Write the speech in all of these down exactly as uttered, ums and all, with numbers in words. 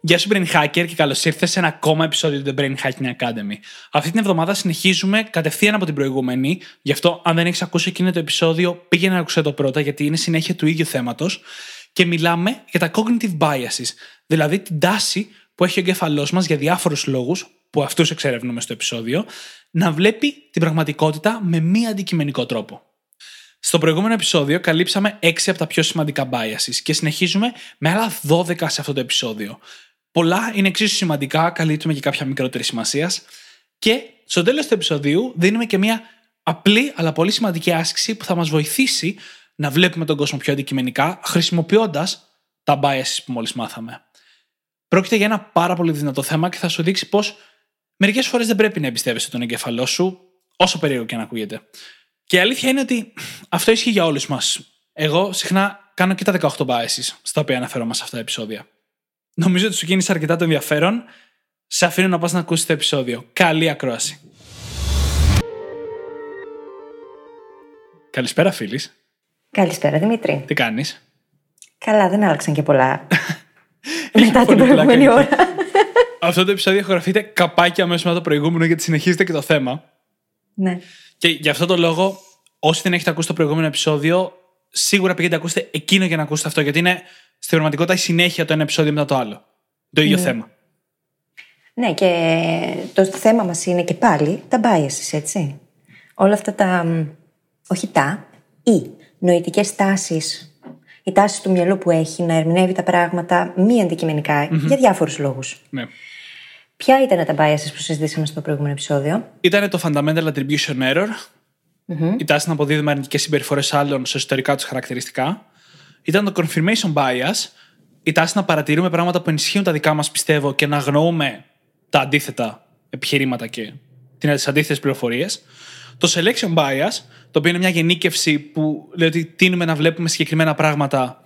Γεια σου Brain Hacker και καλώς ήρθες σε ένα ακόμα επεισόδιο του The Brain Hacking Academy. Αυτή την εβδομάδα συνεχίζουμε κατευθείαν από την προηγούμενη, γι' αυτό αν δεν έχεις ακούσει εκείνο το επεισόδιο πήγαινε να ακούσαι το πρώτα γιατί είναι συνέχεια του ίδιου θέματος και μιλάμε για τα cognitive biases, δηλαδή την τάση που έχει ο εγκέφαλός μας για διάφορους λόγους, που αυτούς εξερευνούμε στο επεισόδιο, να βλέπει την πραγματικότητα με μη αντικειμενικό τρόπο. Στο προηγούμενο επεισόδιο καλύψαμε έξι από τα πιο σημαντικά biases και συνεχίζουμε με άλλα δώδεκα σε αυτό το επεισόδιο. Πολλά είναι εξίσου σημαντικά, καλύπτουμε και κάποια μικρότερη σημασία. Και στο τέλος του επεισοδίου δίνουμε και μια απλή αλλά πολύ σημαντική άσκηση που θα μας βοηθήσει να βλέπουμε τον κόσμο πιο αντικειμενικά, χρησιμοποιώντας τα biases που μόλις μάθαμε. Πρόκειται για ένα πάρα πολύ δυνατό θέμα και θα σου δείξει πως μερικές φορές δεν πρέπει να εμπιστεύεσαι τον εγκέφαλό σου, όσο περίεργο και αν ακούγεται. Και η αλήθεια είναι ότι αυτό ισχύει για όλους μας. Εγώ συχνά κάνω και τα δεκαοκτώ biases στα οποία αναφερόμαστε σε αυτά τα επεισόδια. Νομίζω ότι σου κίνησε αρκετά το ενδιαφέρον. Σε αφήνω να πας να ακούσεις το επεισόδιο. Καλή ακρόαση. Καλησπέρα, Φύλλις. Καλησπέρα, Δημήτρη. Τι κάνεις? Καλά, δεν άλλαξαν και πολλά. Μετά την προηγούμενη ώρα. Αυτό το επεισόδιο χωραφείται καπάκι αμέσως μετά το προηγούμενο γιατί συνεχίζεται και το θέμα. Ναι. Και γι' αυτό το λόγο, όσοι δεν έχετε ακούσει το προηγούμενο επεισόδιο, σίγουρα πηγαίνετε να ακούσετε εκείνο για να ακούσετε αυτό γιατί είναι. Στην πραγματικότητα η συνέχεια το ένα επεισόδιο μετά το άλλο. Το ίδιο mm. θέμα. Ναι, και το θέμα μας είναι και πάλι τα biases, έτσι. Όλα αυτά τα, όχι τα, οι νοητικές τάσεις, η τάση του μυαλού που έχει να ερμηνεύει τα πράγματα μη αντικειμενικά mm-hmm. για διάφορους λόγους. Ναι. Ποια ήταν τα biases που συζητήσαμε στο προηγούμενο επεισόδιο? Ήταν το fundamental attribution error, mm-hmm. η τάση να αποδίδουμε αρνητικές συμπεριφορές άλλων σε εσωτερικά τους χαρακτηριστικά. Ήταν το confirmation bias, η τάση να παρατηρούμε πράγματα που ενισχύουν τα δικά μας πιστεύω και να αγνοούμε τα αντίθετα επιχειρήματα και τις αντίθετες πληροφορίες. Το selection bias, το οποίο είναι μια γενίκευση που λέει ότι τείνουμε να βλέπουμε συγκεκριμένα πράγματα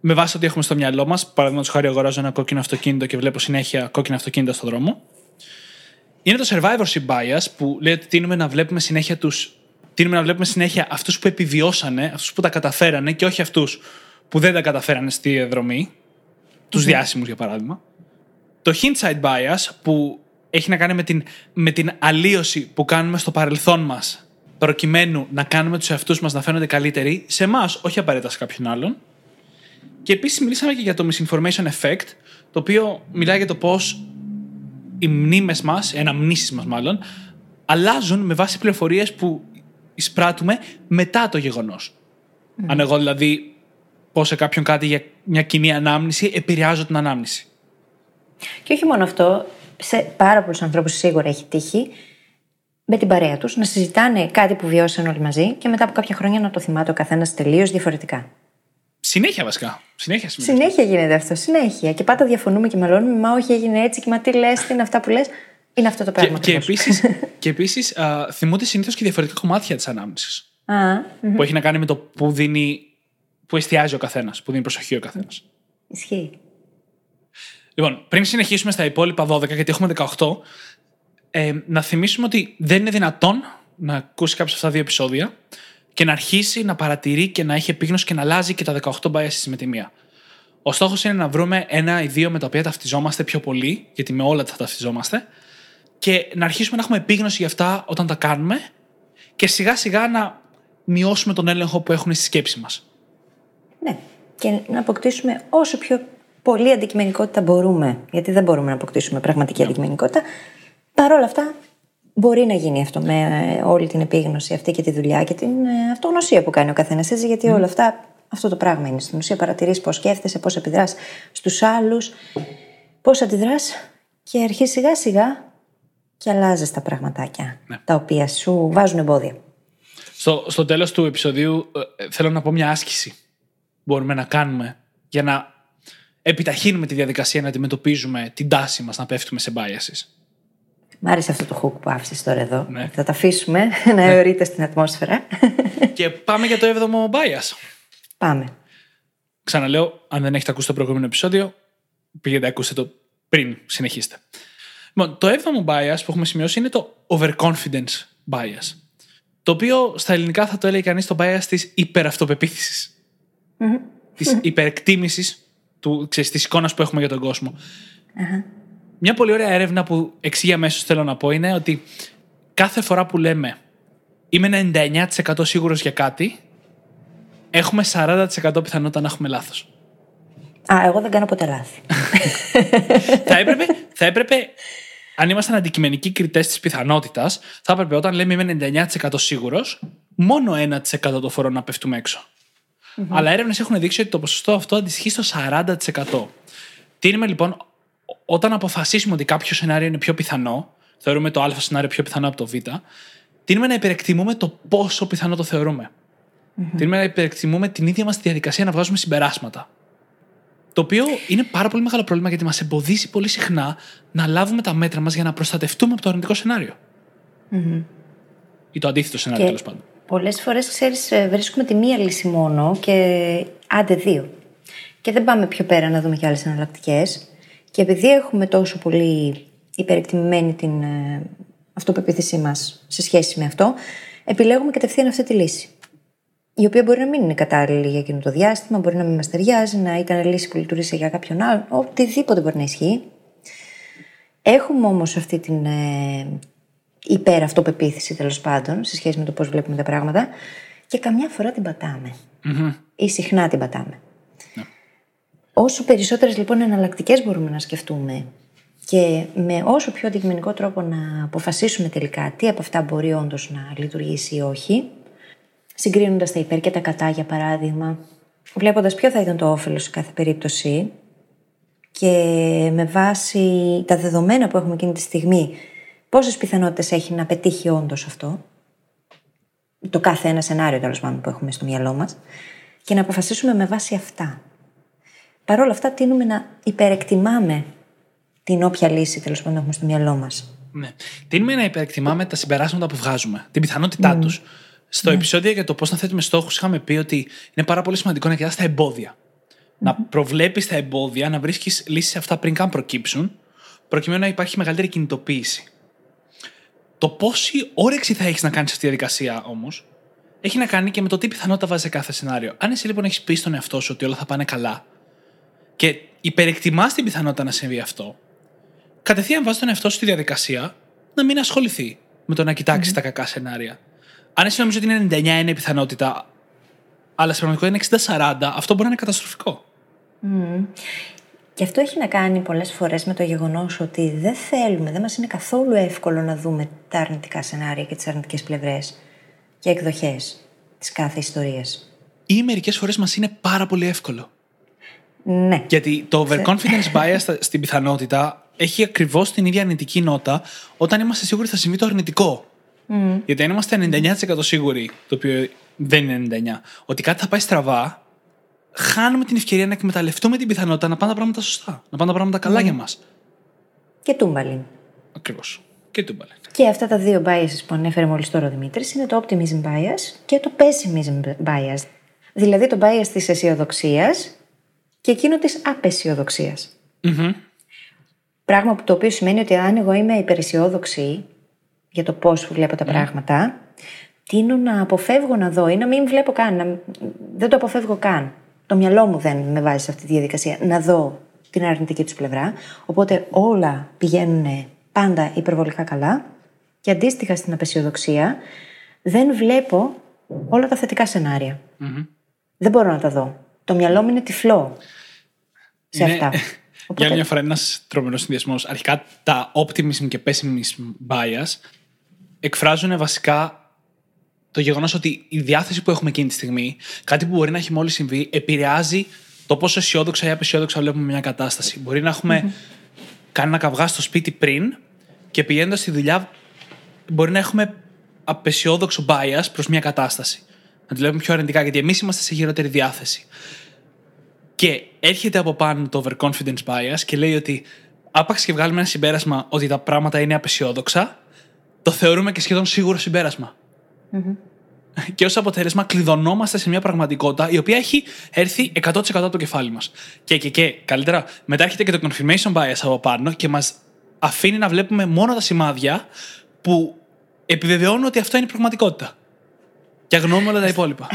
με βάση ό,τι έχουμε στο μυαλό μας. Παραδείγματος χάρη, αγοράζω ένα κόκκινο αυτοκίνητο και βλέπω συνέχεια κόκκινα αυτοκίνητα στον δρόμο. Είναι το survivorship bias, που λέει ότι τείνουμε να βλέπουμε συνέχεια τους. Τείνουμε να βλέπουμε συνέχεια αυτούς που επιβιώσανε, αυτούς που τα καταφέρανε και όχι αυτούς που δεν τα καταφέρανε στη διαδρομή, τους mm. διάσημους για παράδειγμα. Το hindsight bias που έχει να κάνει με την, με την αλλίωση που κάνουμε στο παρελθόν μας προκειμένου να κάνουμε τους εαυτούς μας να φαίνονται καλύτεροι σε εμάς, όχι απαραίτητα σε κάποιον άλλον. Και επίσης μιλήσαμε και για το misinformation effect, το οποίο μιλάει για το πώς οι μνήμες μας, αναμνήσεις μας μάλλον, αλλάζουν με βάση πληροφορίες που εισπράττουμε μετά το γεγονός. Mm. Αν εγώ δηλαδή πω σε κάποιον κάτι για μια κοινή ανάμνηση, επηρεάζω την ανάμνηση. Και όχι μόνο αυτό, σε πάρα πολλούς ανθρώπους σίγουρα έχει τύχει με την παρέα τους να συζητάνε κάτι που βιώσαν όλοι μαζί και μετά από κάποια χρόνια να το θυμάται ο καθένας τελείως διαφορετικά. Συνέχεια βασικά. Συνέχεια, συνέχεια γίνεται αυτό. Συνέχεια. Και πάντα διαφωνούμε και μαλώνουμε. Μα όχι, έγινε έτσι. Και μα τι λες, τι είναι αυτά που λες. Είναι αυτό το πράγμα. Και, και επίσης θυμούνται συνήθως και διαφορετικά κομμάτια της ανάμνησης. Mm-hmm. Που έχει να κάνει με το που δίνει, που εστιάζει ο καθένας, που δίνει προσοχή ο καθένας. Ισχύει. Λοιπόν, πριν συνεχίσουμε στα υπόλοιπα δώδεκα, γιατί έχουμε δεκαοκτώ, ε, να θυμίσουμε ότι δεν είναι δυνατόν να ακούσει κάποιος αυτά τα δύο επεισόδια και να αρχίσει να παρατηρεί και να έχει επίγνωση και να αλλάζει και τα δεκαοκτώ biases με τη μία. Ο στόχος είναι να βρούμε ένα ή δύο με τα οποία ταυτιζόμαστε πιο πολύ, γιατί με όλα τα ταυτιζόμαστε. Και να αρχίσουμε να έχουμε επίγνωση για αυτά όταν τα κάνουμε και σιγά σιγά να μειώσουμε τον έλεγχο που έχουν στη σκέψη μας. Ναι, και να αποκτήσουμε όσο πιο πολύ αντικειμενικότητα μπορούμε, γιατί δεν μπορούμε να αποκτήσουμε πραγματική ναι. αντικειμενικότητα. Παρ' όλα αυτά μπορεί να γίνει αυτό με όλη την επίγνωση αυτή και τη δουλειά και την αυτογνωσία που κάνει ο καθένας έτσι, γιατί mm. όλα αυτά, αυτό το πράγμα είναι. Στην ουσία παρατηρείς πώς σκέφτεσαι, πώς επιδράς στους άλλους, πώς αντιδράς και αρχίζει σιγά σιγά. Και αλλάζεις τα πραγματάκια ναι. τα οποία σου βάζουν εμπόδια. Στο, στο τέλος του επεισοδίου ε, θέλω να πω μια άσκηση που μπορούμε να κάνουμε για να επιταχύνουμε τη διαδικασία να αντιμετωπίζουμε την τάση μας να πέφτουμε σε biases. Μ' άρεσε αυτό το hook που άφησες τώρα εδώ. Ναι. Θα τα αφήσουμε ναι. να αιωρείται στην ατμόσφαιρα. Και πάμε για το έβδομο bias. Πάμε. Ξαναλέω, αν δεν έχετε ακούσει το προηγούμενο επεισόδιο, πήγαινε ακούστε το πριν συνεχίσετε. Λοιπόν, το έβδομο bias που έχουμε σημειώσει είναι το overconfidence bias. Το οποίο στα ελληνικά θα το έλεγε κανείς το bias της υπεραυτοπεποίθησης. Mm-hmm. Της υπερεκτίμησης της εικόνας που έχουμε για τον κόσμο. Mm-hmm. Μια πολύ ωραία έρευνα που εξήγει αμέσως θέλω να πω είναι ότι κάθε φορά που λέμε είμαι ενενήντα εννέα τοις εκατό σίγουρος για κάτι, έχουμε σαράντα τοις εκατό πιθανότητα να έχουμε λάθος. Α, εγώ δεν κάνω ποτέ λάθη. θα, έπρεπε, θα έπρεπε, αν ήμασταν αντικειμενικοί κριτές της πιθανότητας, θα έπρεπε όταν λέμε είμαι ενενήντα εννέα τοις εκατό σίγουρος, μόνο ένα τοις εκατό το φορώ να πέφτουμε έξω. Mm-hmm. Αλλά έρευνες έχουν δείξει ότι το ποσοστό αυτό αντιστοιχεί στο σαράντα τοις εκατό. Τι είναι λοιπόν, όταν αποφασίσουμε ότι κάποιο σενάριο είναι πιο πιθανό, θεωρούμε το α σενάριο πιο πιθανό από το β, τείνουμε να υπερεκτιμούμε το πόσο πιθανό το θεωρούμε. Mm-hmm. Τείνουμε να υπερεκτιμούμε την ίδια μας τη διαδικασία να βγάζουμε συμπεράσματα. Το οποίο είναι πάρα πολύ μεγάλο πρόβλημα γιατί μας εμποδίζει πολύ συχνά να λάβουμε τα μέτρα μας για να προστατευτούμε από το αρνητικό σενάριο. Mm-hmm. Ή το αντίθετο σενάριο, τέλος πάντων. Πολλές φορές, ξέρεις, βρίσκουμε τη μία λύση μόνο και άντε δύο. Και δεν πάμε πιο πέρα να δούμε και άλλες εναλλακτικές. Και επειδή έχουμε τόσο πολύ υπερεκτιμημένη την ε, αυτοπεποίθησή μας σε σχέση με αυτό, επιλέγουμε κατευθείαν αυτή τη λύση. Η οποία μπορεί να μην είναι κατάλληλη για εκείνο το διάστημα, μπορεί να μην μας ταιριάζει, να ήταν λύση που λειτουργήσε για κάποιον άλλον, οτιδήποτε μπορεί να ισχύει. Έχουμε όμως αυτή την ε, υπεραυτοπεποίθηση, τέλος πάντων, σε σχέση με το πώς βλέπουμε τα πράγματα, και καμιά φορά την πατάμε. Mm-hmm. Ή συχνά την πατάμε. Yeah. Όσο περισσότερες λοιπόν εναλλακτικές μπορούμε να σκεφτούμε και με όσο πιο αντικειμενικό τρόπο να αποφασίσουμε τελικά τι από αυτά μπορεί όντως να λειτουργήσει ή όχι, συγκρίνοντας τα υπέρ και τα κατά, για παράδειγμα, βλέποντας ποιο θα ήταν το όφελος σε κάθε περίπτωση και με βάση τα δεδομένα που έχουμε εκείνη τη στιγμή, πόσες πιθανότητες έχει να πετύχει όντως αυτό, το κάθε ένα σενάριο τέλος πάντων που έχουμε στο μυαλό μας, και να αποφασίσουμε με βάση αυτά. Παρ' όλα αυτά, τείνουμε να υπερεκτιμάμε την όποια λύση τέλος πάντων έχουμε στο μυαλό μας. Ναι. Τείνουμε να υπερεκτιμάμε τα συμπεράσματα που βγάζουμε, την πιθανότητά mm. τους. Στο ναι. επεισόδιο για το πώς να θέτουμε στόχους, είχαμε πει ότι είναι πάρα πολύ σημαντικό να κοιτάς τα εμπόδια. Mm-hmm. Να προβλέπεις τα εμπόδια, να βρίσκεις λύσεις σε αυτά πριν καν προκύψουν, προκειμένου να υπάρχει μεγαλύτερη κινητοποίηση. Το πόση όρεξη θα έχεις να κάνεις αυτή τη διαδικασία όμως, έχει να κάνει και με το τι πιθανότητα βάζεις σε κάθε σενάριο. Αν εσύ λοιπόν έχεις πει στον εαυτό σου ότι όλα θα πάνε καλά και υπερεκτιμάς την πιθανότητα να συμβεί αυτό, κατευθείαν βάζεις τον εαυτό σου στη διαδικασία να μην ασχοληθεί με το να κοιτάξει mm-hmm. τα κακά σενάρια. Αν εσύ νομίζω ότι είναι ενενήντα εννέα είναι η πιθανότητα, αλλά στην πραγματικότητα είναι εξήντα σαράντα, αυτό μπορεί να είναι καταστροφικό. Mm. Και αυτό έχει να κάνει πολλές φορές με το γεγονός ότι δεν θέλουμε, δεν μας είναι καθόλου εύκολο να δούμε τα αρνητικά σενάρια και τις αρνητικές πλευρές και εκδοχές της κάθε ιστορίας. Ή μερικές φορές μας είναι πάρα πολύ εύκολο. Ναι. Γιατί το overconfidence bias στην πιθανότητα έχει ακριβώς την ίδια αρνητική νότα όταν είμαστε σίγουροι θα συμβεί το αρνητικό. Mm. Γιατί αν είμαστε ενενήντα εννέα τοις εκατό σίγουροι, το οποίο δεν είναι ενενήντα εννέα τοις εκατό, ότι κάτι θα πάει στραβά, χάνουμε την ευκαιρία να εκμεταλλευτούμε την πιθανότητα να πάνε τα πράγματα σωστά, να πάνε τα πράγματα καλά mm. για μας. Και τούμπαλιν. Ακριβώς. Και τούμπαλιν. Και αυτά τα δύο biases που ανέφερε μόλις τώρα ο Δημήτρης είναι το optimism bias και το pessimism bias. Δηλαδή το bias της αισιοδοξίας και εκείνο της απεσιοδοξίας. Mm-hmm. Πράγμα που το οποίο σημαίνει ότι αν εγώ είμαι υπεραισιόδοξη για το πώς βλέπω τα mm. πράγματα, τείνω να αποφεύγω να δω ή να μην βλέπω καν, να... δεν το αποφεύγω καν. Το μυαλό μου δεν με βάζει σε αυτή τη διαδικασία να δω την αρνητική τους πλευρά, οπότε όλα πηγαίνουν πάντα υπερβολικά καλά και αντίστοιχα στην απεσιοδοξία δεν βλέπω όλα τα θετικά σενάρια. Mm-hmm. Δεν μπορώ να τα δω. Το μυαλό μου είναι τυφλό σε είναι... αυτά. Οπότε... Για μια φορά ένας τρομερός συνδυασμός. Αρχικά τα optimism και pessimism bias εκφράζουν βασικά το γεγονός ότι η διάθεση που έχουμε εκείνη τη στιγμή, κάτι που μπορεί να έχει μόλις συμβεί, επηρεάζει το πόσο αισιόδοξα ή απεσιόδοξα βλέπουμε μια κατάσταση. Μπορεί να έχουμε mm-hmm. κάνει ένα καυγά στο σπίτι πριν και πηγαίνοντας στη δουλειά, μπορεί να έχουμε απεσιόδοξο bias προς μια κατάσταση. Να τη βλέπουμε πιο αρνητικά, γιατί εμείς είμαστε σε χειρότερη διάθεση. Και έρχεται από πάνω το overconfidence bias και λέει ότι άπαξ και βγάλουμε ένα συμπέρασμα ότι τα πράγματα είναι απεσιόδοξα, το θεωρούμε και σχεδόν σίγουρο συμπέρασμα. Mm-hmm. και ως αποτέλεσμα κλειδωνόμαστε σε μια πραγματικότητα η οποία έχει έρθει εκατό τοις εκατό από το κεφάλι μας. Και, και, και καλύτερα, μετά έρχεται και το confirmation bias από πάνω και μας αφήνει να βλέπουμε μόνο τα σημάδια που επιβεβαιώνουν ότι αυτό είναι η πραγματικότητα. Και αγνοούμε όλα τα υπόλοιπα.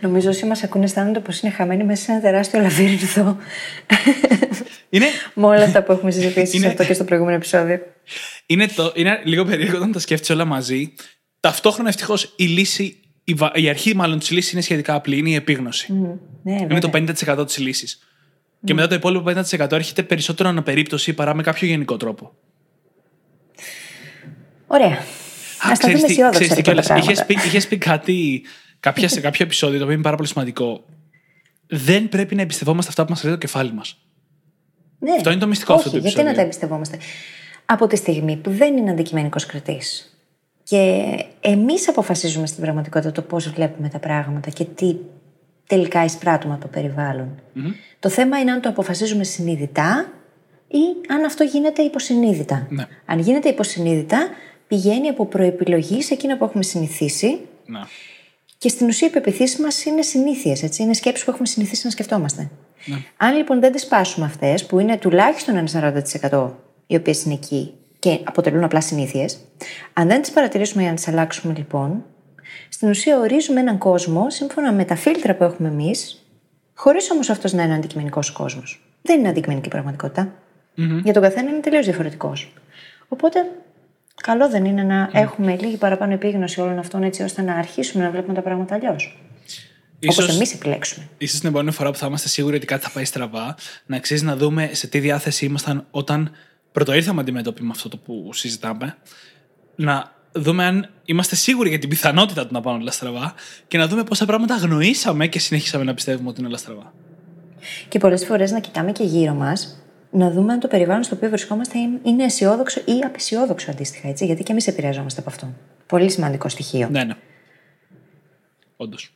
Νομίζω όσοι μας ακούνε αισθάνονται πως είναι χαμένοι μέσα σε ένα τεράστιο λαβύρινθο. Είναι... με όλα αυτά που έχουμε συζητήσει είναι... σε αυτό και στο προηγούμενο επεισόδιο. Είναι, το... είναι λίγο περίεργο όταν τα σκέφτεσαι όλα μαζί. Ταυτόχρονα, ευτυχώς, η λύση, η αρχή μάλλον της λύσης είναι σχετικά απλή, είναι η επίγνωση. Mm, ναι, είναι βέβαια. Το πενήντα τοις εκατό της λύσης. Mm. Και μετά το υπόλοιπο πενήντα τοις εκατό έρχεται περισσότερο αναπερίπτωση παρά με κάποιο γενικό τρόπο. Ωραία. Α, ας ξέρεις, τι, ξέρεις τι κιόλας, είχες πει, είχες πει κάτι κάποια, σε κάποιο επεισόδιο το οποίο είναι πάρα πολύ σημαντικό. Δεν πρέπει να εμπιστευόμαστε αυτά που μας λέει το κεφάλι μας. Ναι. Αυτό είναι το μυστικό αυτό του επεισόδιο. Γιατί να τα εμπιστευόμαστε? Από τη στιγμή που δεν είναι αντικειμενικός κριτής. Και εμείς αποφασίζουμε στην πραγματικότητα το πώς βλέπουμε τα πράγματα και τι τελικά εισπράττουμε από το περιβάλλον. Mm-hmm. Το θέμα είναι αν το αποφασίζουμε συνειδητά ή αν αυτό γίνεται υποσυνείδητα. Ναι. Αν γίνεται υποσυνείδητα, πηγαίνει από προεπιλογή σε εκείνα που έχουμε συνηθίσει. Ναι. Και στην ουσία οι πεποιθήσεις μας είναι συνήθειες, έτσι. Είναι σκέψεις που έχουμε συνηθίσει να σκεφτόμαστε. Ναι. Αν λοιπόν δεν τις σπάσουμε αυτές, που είναι τουλάχιστον ένα σαράντα τοις εκατό οι οποίες είναι εκεί και αποτελούν απλά συνήθειες, αν δεν τις παρατηρήσουμε ή αν τις αλλάξουμε λοιπόν, στην ουσία ορίζουμε έναν κόσμο σύμφωνα με τα φίλτρα που έχουμε εμείς, χωρίς όμως αυτός να είναι αντικειμενικός κόσμος. Δεν είναι αντικειμενική πραγματικότητα. Mm-hmm. Για τον καθένα είναι τελείως διαφορετικός. Οπότε, καλό δεν είναι να mm. έχουμε λίγη παραπάνω επίγνωση όλων αυτών, έτσι ώστε να αρχίσουμε να βλέπουμε τα πράγματα αλλιώς. Όπως εμείς επιλέξουμε. Ίσως την επόμενη φορά που θα είμαστε σίγουροι ότι κάτι θα πάει στραβά, να αξίζει να δούμε σε τι διάθεση ήμασταν όταν πρωτοήρθαμε αντιμέτωποι με αυτό το που συζητάμε, να δούμε αν είμαστε σίγουροι για την πιθανότητα του να πάνε όλα στραβά και να δούμε πόσα πράγματα αγνοήσαμε και συνέχισαμε να πιστεύουμε ότι είναι όλα στραβά. Και πολλές φορές να κοιτάμε και γύρω μας, να δούμε αν το περιβάλλον στο οποίο βρισκόμαστε είναι αισιόδοξο ή απαισιόδοξο αντίστοιχα. Έτσι, γιατί και εμείς επηρεαζόμαστε από αυτό. Πολύ σημαντικό στοιχείο. Ναι, ναι. Όντως.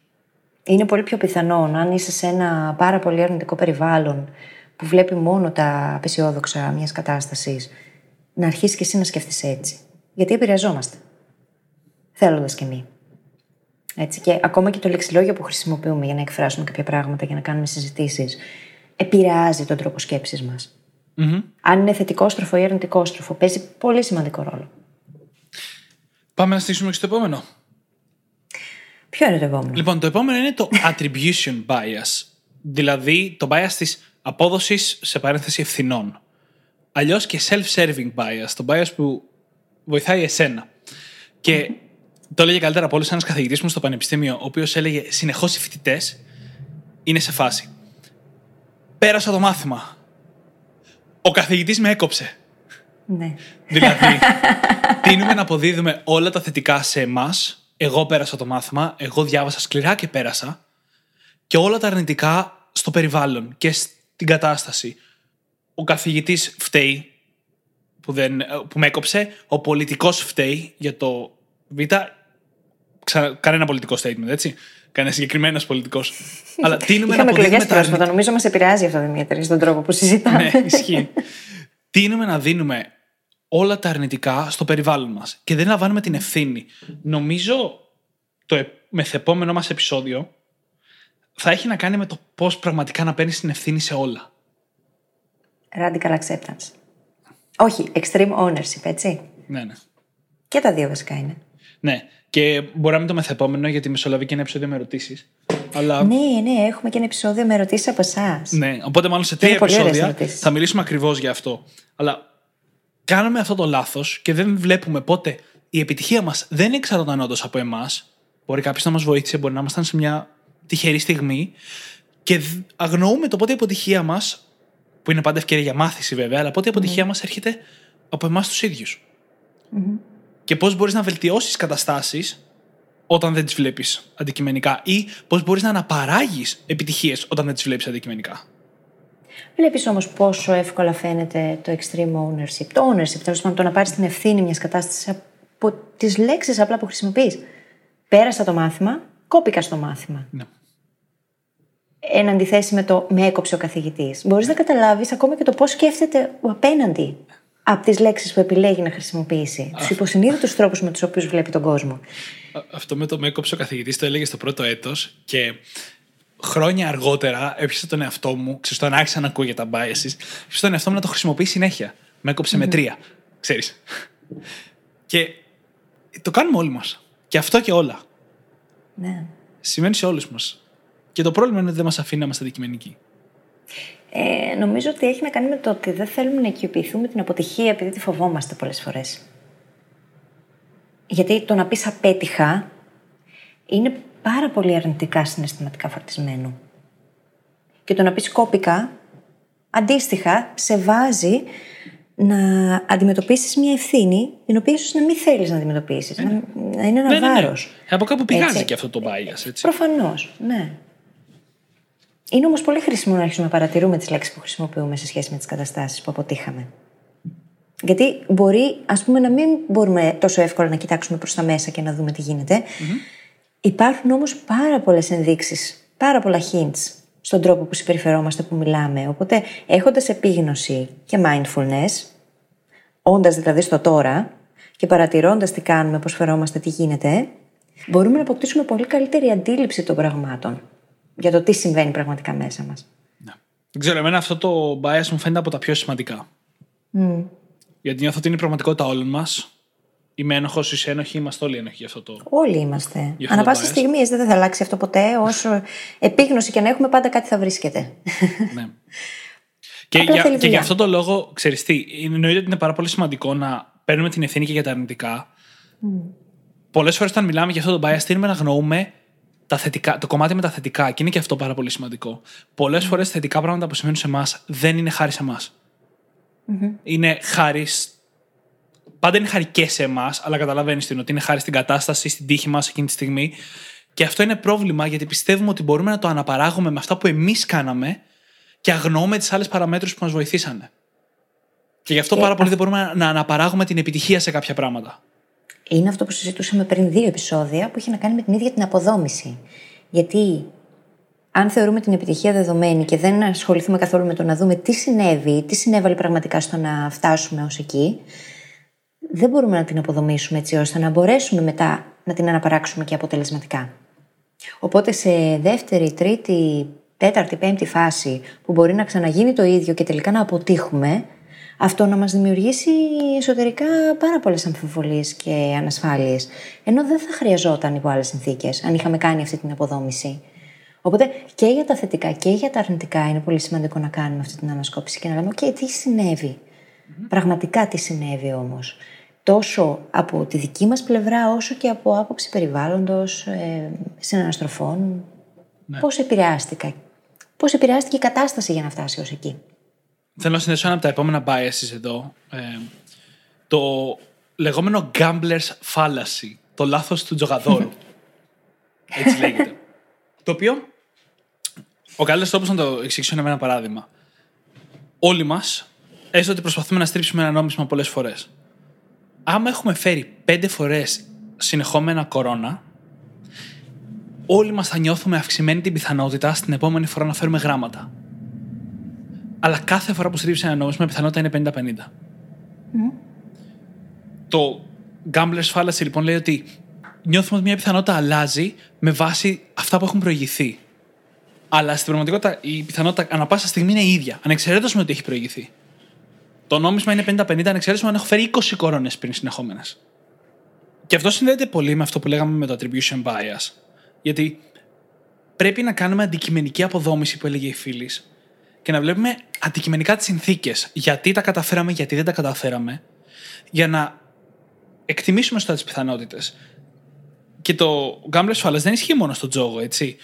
Είναι πολύ πιο πιθανό αν είσαι σε ένα πάρα πολύ αρνητικό περιβάλλον, που βλέπει μόνο τα απαισιόδοξα μιας κατάστασης, να αρχίσεις και εσύ να σκέφτεσαι έτσι. Γιατί επηρεαζόμαστε. Θέλοντας και εμείς. Έτσι. Και ακόμα και το λεξιλόγιο που χρησιμοποιούμε για να εκφράσουμε κάποια πράγματα, για να κάνουμε συζητήσεις, επηρεάζει τον τρόπο σκέψης μας. Mm-hmm. Αν είναι θετικόστροφο ή αρνητικόστροφο, παίζει πολύ σημαντικό ρόλο. Πάμε να στήσουμε και στο επόμενο. Ποιο είναι το επόμενο? Λοιπόν, το επόμενο είναι το attribution bias. Δηλαδή το bias της απόδοσης σε παρένθεση ευθυνών. Αλλιώς και self-serving bias, το bias που βοηθάει εσένα. Και mm-hmm. το έλεγε καλύτερα από όλους ένας καθηγητής μου στο πανεπιστήμιο, ο οποίος έλεγε συνεχώς οι φοιτητές είναι σε φάση. Πέρασα το μάθημα. Ο καθηγητής με έκοψε. Ναι. Δηλαδή, τείνουμε να αποδίδουμε όλα τα θετικά σε εμάς. Εγώ πέρασα το μάθημα, εγώ διάβασα σκληρά και πέρασα. Και όλα τα αρνητικά στο περιβάλλον και την κατάσταση. Ο καθηγητής φταίει που, δεν, που με έκοψε, ο πολιτικός φταίει για το Β. Ξα... Κανένα πολιτικό statement, έτσι. Κανένα συγκεκριμένος πολιτικός. Αλλά τείνουμε να δίνουμε. Είχαμε εκλογές πρόσφατα. Νομίζω μας επηρεάζει αυτό, Δημήτρη, στον τρόπο που συζητάμε. Ναι, ισχύει. Τείνουμε να δίνουμε όλα τα αρνητικά στο περιβάλλον μας και δεν λαμβάνουμε την ευθύνη. Νομίζω το μεθεπόμενό μας επεισόδιο θα έχει να κάνει με το πώς πραγματικά να παίρνεις την ευθύνη σε όλα. Radical acceptance. Όχι, extreme ownership, έτσι. Ναι, ναι. Και τα δύο βασικά είναι. Ναι, και μπορεί να μην το μεθεπόμενο, γιατί μεσολαβεί και ένα επεισόδιο με ερωτήσεις. Αλλά... ναι, ναι, έχουμε και ένα επεισόδιο με ερωτήσεις από εσάς. Ναι, οπότε μάλλον σε τρία επεισόδια θα μιλήσουμε ακριβώς για αυτό. Αλλά κάνουμε αυτό το λάθος και δεν βλέπουμε πότε η επιτυχία μας δεν εξαρτάταν όντως από εμάς. Μπορεί κάποιος να μας βοήθησε, μπορεί να ήμασταν σε μια τυχερή στιγμή και αγνοούμε το πότε η αποτυχία μας, που είναι πάντα ευκαιρία για μάθηση βέβαια, αλλά πότε η αποτυχία mm-hmm. μας έρχεται από εμάς τους ίδιους. Mm-hmm. Και πώς μπορείς να βελτιώσεις καταστάσεις όταν δεν τις βλέπεις αντικειμενικά ή πώς μπορείς να αναπαράγεις επιτυχίες όταν δεν τις βλέπεις αντικειμενικά. Βλέπεις όμως πόσο εύκολα φαίνεται το extreme ownership, το ownership, τέλος πάντων, το να πάρεις την ευθύνη μιας κατάστασης από τις λέξεις απλά που χρησιμοποιείς. Πέρασα το μάθημα, κόπηκα στο μάθημα. Ναι. Εν αντιθέσει με το με έκοψε ο καθηγητής. Μπορείς να καταλάβεις ακόμα και το πώς σκέφτεται ο απέναντι από τις λέξεις που επιλέγει να χρησιμοποιήσει. Τους υποσυνείδητους τρόπους με τους οποίους βλέπει τον κόσμο. Αυτό με το με έκοψε ο καθηγητής, το έλεγε στο πρώτο έτος και χρόνια αργότερα έπιασα τον εαυτό μου, ξέρεις, όταν άρχισα να ακούω για τα biases, έπιασα τον εαυτό μου να το χρησιμοποιεί συνέχεια. Με έκοψε mm-hmm. με τρία, ξέρεις. Και το κάνουμε όλοι μας. Και αυτό και όλα. Ναι. Σημαίνει σε όλους μας. Και το πρόβλημα είναι ότι δεν μας αφήνει να είμαστε αντικειμενικοί. Ε, νομίζω ότι έχει να κάνει με το ότι δεν θέλουμε να οικειοποιηθούμε την αποτυχία επειδή τη φοβόμαστε πολλές φορές. Γιατί το να πεις απέτυχα είναι πάρα πολύ αρνητικά συναισθηματικά φορτισμένο. Και το να πεις κόπηκα, αντίστοιχα, σε βάζει να αντιμετωπίσεις μια ευθύνη την οποία ίσως να μην θέλεις να αντιμετωπίσεις. Ε, να, να είναι ένα ναι, βάρος. Ναι, ναι. Από κάπου πηγάζει έτσι, και αυτό το bias, έτσι. Προφανώς, ναι. Είναι όμως πολύ χρήσιμο να αρχίσουμε να παρατηρούμε τις λέξεις που χρησιμοποιούμε σε σχέση με τις καταστάσεις που αποτύχαμε. Γιατί μπορεί, ας πούμε, να μην μπορούμε τόσο εύκολα να κοιτάξουμε προς τα μέσα και να δούμε τι γίνεται. Mm-hmm. Υπάρχουν όμως πάρα πολλές ενδείξεις, πάρα πολλά hints στον τρόπο που συμπεριφερόμαστε, που μιλάμε. Οπότε, έχοντας επίγνωση και mindfulness, όντας δηλαδή στο τώρα και παρατηρώντας τι κάνουμε, πώς φερόμαστε, τι γίνεται, μπορούμε να αποκτήσουμε πολύ καλύτερη αντίληψη των πραγμάτων. Για το τι συμβαίνει πραγματικά μέσα μας. Ναι. Δεν ξέρω, εμένα αυτό το bias μου φαίνεται από τα πιο σημαντικά. Mm. Γιατί νιώθω ότι είναι η πραγματικότητα όλων μας. Είμαι ένοχος, είσαι ένοχη, είμαστε όλοι ένοχοι για αυτό το. Όλοι είμαστε. Ανά πάσα στιγμή, δεν θα αλλάξει αυτό ποτέ. Όσο επίγνωση και να έχουμε, πάντα κάτι θα βρίσκεται. Ναι. και, για, και γι' αυτό το λόγο, ξέρεις τι, εννοείται ότι είναι πάρα πολύ σημαντικό να παίρνουμε την ευθύνη και για τα αρνητικά. Mm. Πολλές φορές όταν μιλάμε για αυτό το bias, θέλουμε να αγνοούμε. Τα θετικά, το κομμάτι με τα θετικά, και είναι και αυτό πάρα πολύ σημαντικό. Πολλές φορές θετικά πράγματα που συμβαίνουν σε εμάς δεν είναι χάρη σε εμάς. Mm-hmm. Είναι χάρη. Πάντα είναι χάρη και σε εμάς, αλλά καταλαβαίνεις την ότι είναι χάρη στην κατάσταση, στην τύχη μας εκείνη τη στιγμή. Και αυτό είναι πρόβλημα γιατί πιστεύουμε ότι μπορούμε να το αναπαράγουμε με αυτά που εμείς κάναμε και αγνοούμε τις άλλες παραμέτρους που μας βοηθήσανε. Και γι' αυτό και πάρα α... πολύ δεν μπορούμε να αναπαράγουμε την επιτυχία σε κάποια πράγματα. Είναι αυτό που συζητούσαμε πριν δύο επεισόδια που είχε να κάνει με την ίδια την αποδόμηση. Γιατί αν θεωρούμε την επιτυχία δεδομένη και δεν ασχοληθούμε καθόλου με το να δούμε τι συνέβη, τι συνέβαλε πραγματικά στο να φτάσουμε ως εκεί, δεν μπορούμε να την αποδομήσουμε έτσι ώστε να μπορέσουμε μετά να την αναπαράξουμε και αποτελεσματικά. Οπότε σε δεύτερη, τρίτη, τέταρτη, πέμπτη φάση που μπορεί να ξαναγίνει το ίδιο και τελικά να αποτύχουμε, αυτό να μας δημιουργήσει εσωτερικά πάρα πολλές αμφιβολίες και ανασφάλειες. Ενώ δεν θα χρειαζόταν υπό άλλες συνθήκες, αν είχαμε κάνει αυτή την αποδόμηση. Οπότε και για τα θετικά και για τα αρνητικά είναι πολύ σημαντικό να κάνουμε αυτή την ανασκόπηση και να λέμε: «Οκ, τι συνέβη, mm-hmm. πραγματικά τι συνέβη όμως». Τόσο από τη δική μας πλευρά, όσο και από άποψη περιβάλλοντος, ε, συναναστροφών. Ναι. Πώς επηρεάστηκα, πώς επηρεάστηκε η κατάσταση για να φτάσει ως εκεί. Θέλω να συνδέσω ένα από τα επόμενα biases εδώ. Ε, το λεγόμενο gambler's fallacy. Το λάθος του τζογαδόρου. Έτσι λέγεται. Το οποίο, ο καλύτερος τρόπος να το εξηγήσω είναι με ένα παράδειγμα. Όλοι μας, έστω ότι προσπαθούμε να στρίψουμε ένα νόμισμα πολλές φορές. Άμα έχουμε φέρει πέντε φορές συνεχόμενα κορώνα, όλοι μας θα νιώθουμε αυξημένη την πιθανότητα στην επόμενη φορά να φέρουμε γράμματα. Αλλά κάθε φορά που στρίβεις ένα νόμισμα, η πιθανότητα είναι πενήντα πενήντα. Mm. Το gambler's fallacy λοιπόν λέει ότι νιώθουμε ότι μια πιθανότητα αλλάζει με βάση αυτά που έχουν προηγηθεί. Αλλά στην πραγματικότητα η πιθανότητα ανά πάσα στιγμή είναι η ίδια, ανεξαιρέτως με ότι έχει προηγηθεί. Το νόμισμα είναι πενήντα πενήντα, ανεξαιρέτως με αν έχω φέρει είκοσι κορώνες πριν συνεχόμενες. Και αυτό συνδέεται πολύ με αυτό που λέγαμε με το attribution bias. Γιατί πρέπει να κάνουμε αντικειμενική αποδόμηση που έλεγε η Φύλλις. Και να βλέπουμε αντικειμενικά τις συνθήκες. Γιατί τα καταφέραμε, γιατί δεν τα καταφέραμε. Για να εκτιμήσουμε σωστά τις πιθανότητες. Και το gambler's fallacy δεν ισχύει μόνο στο τζόγο, έτσι.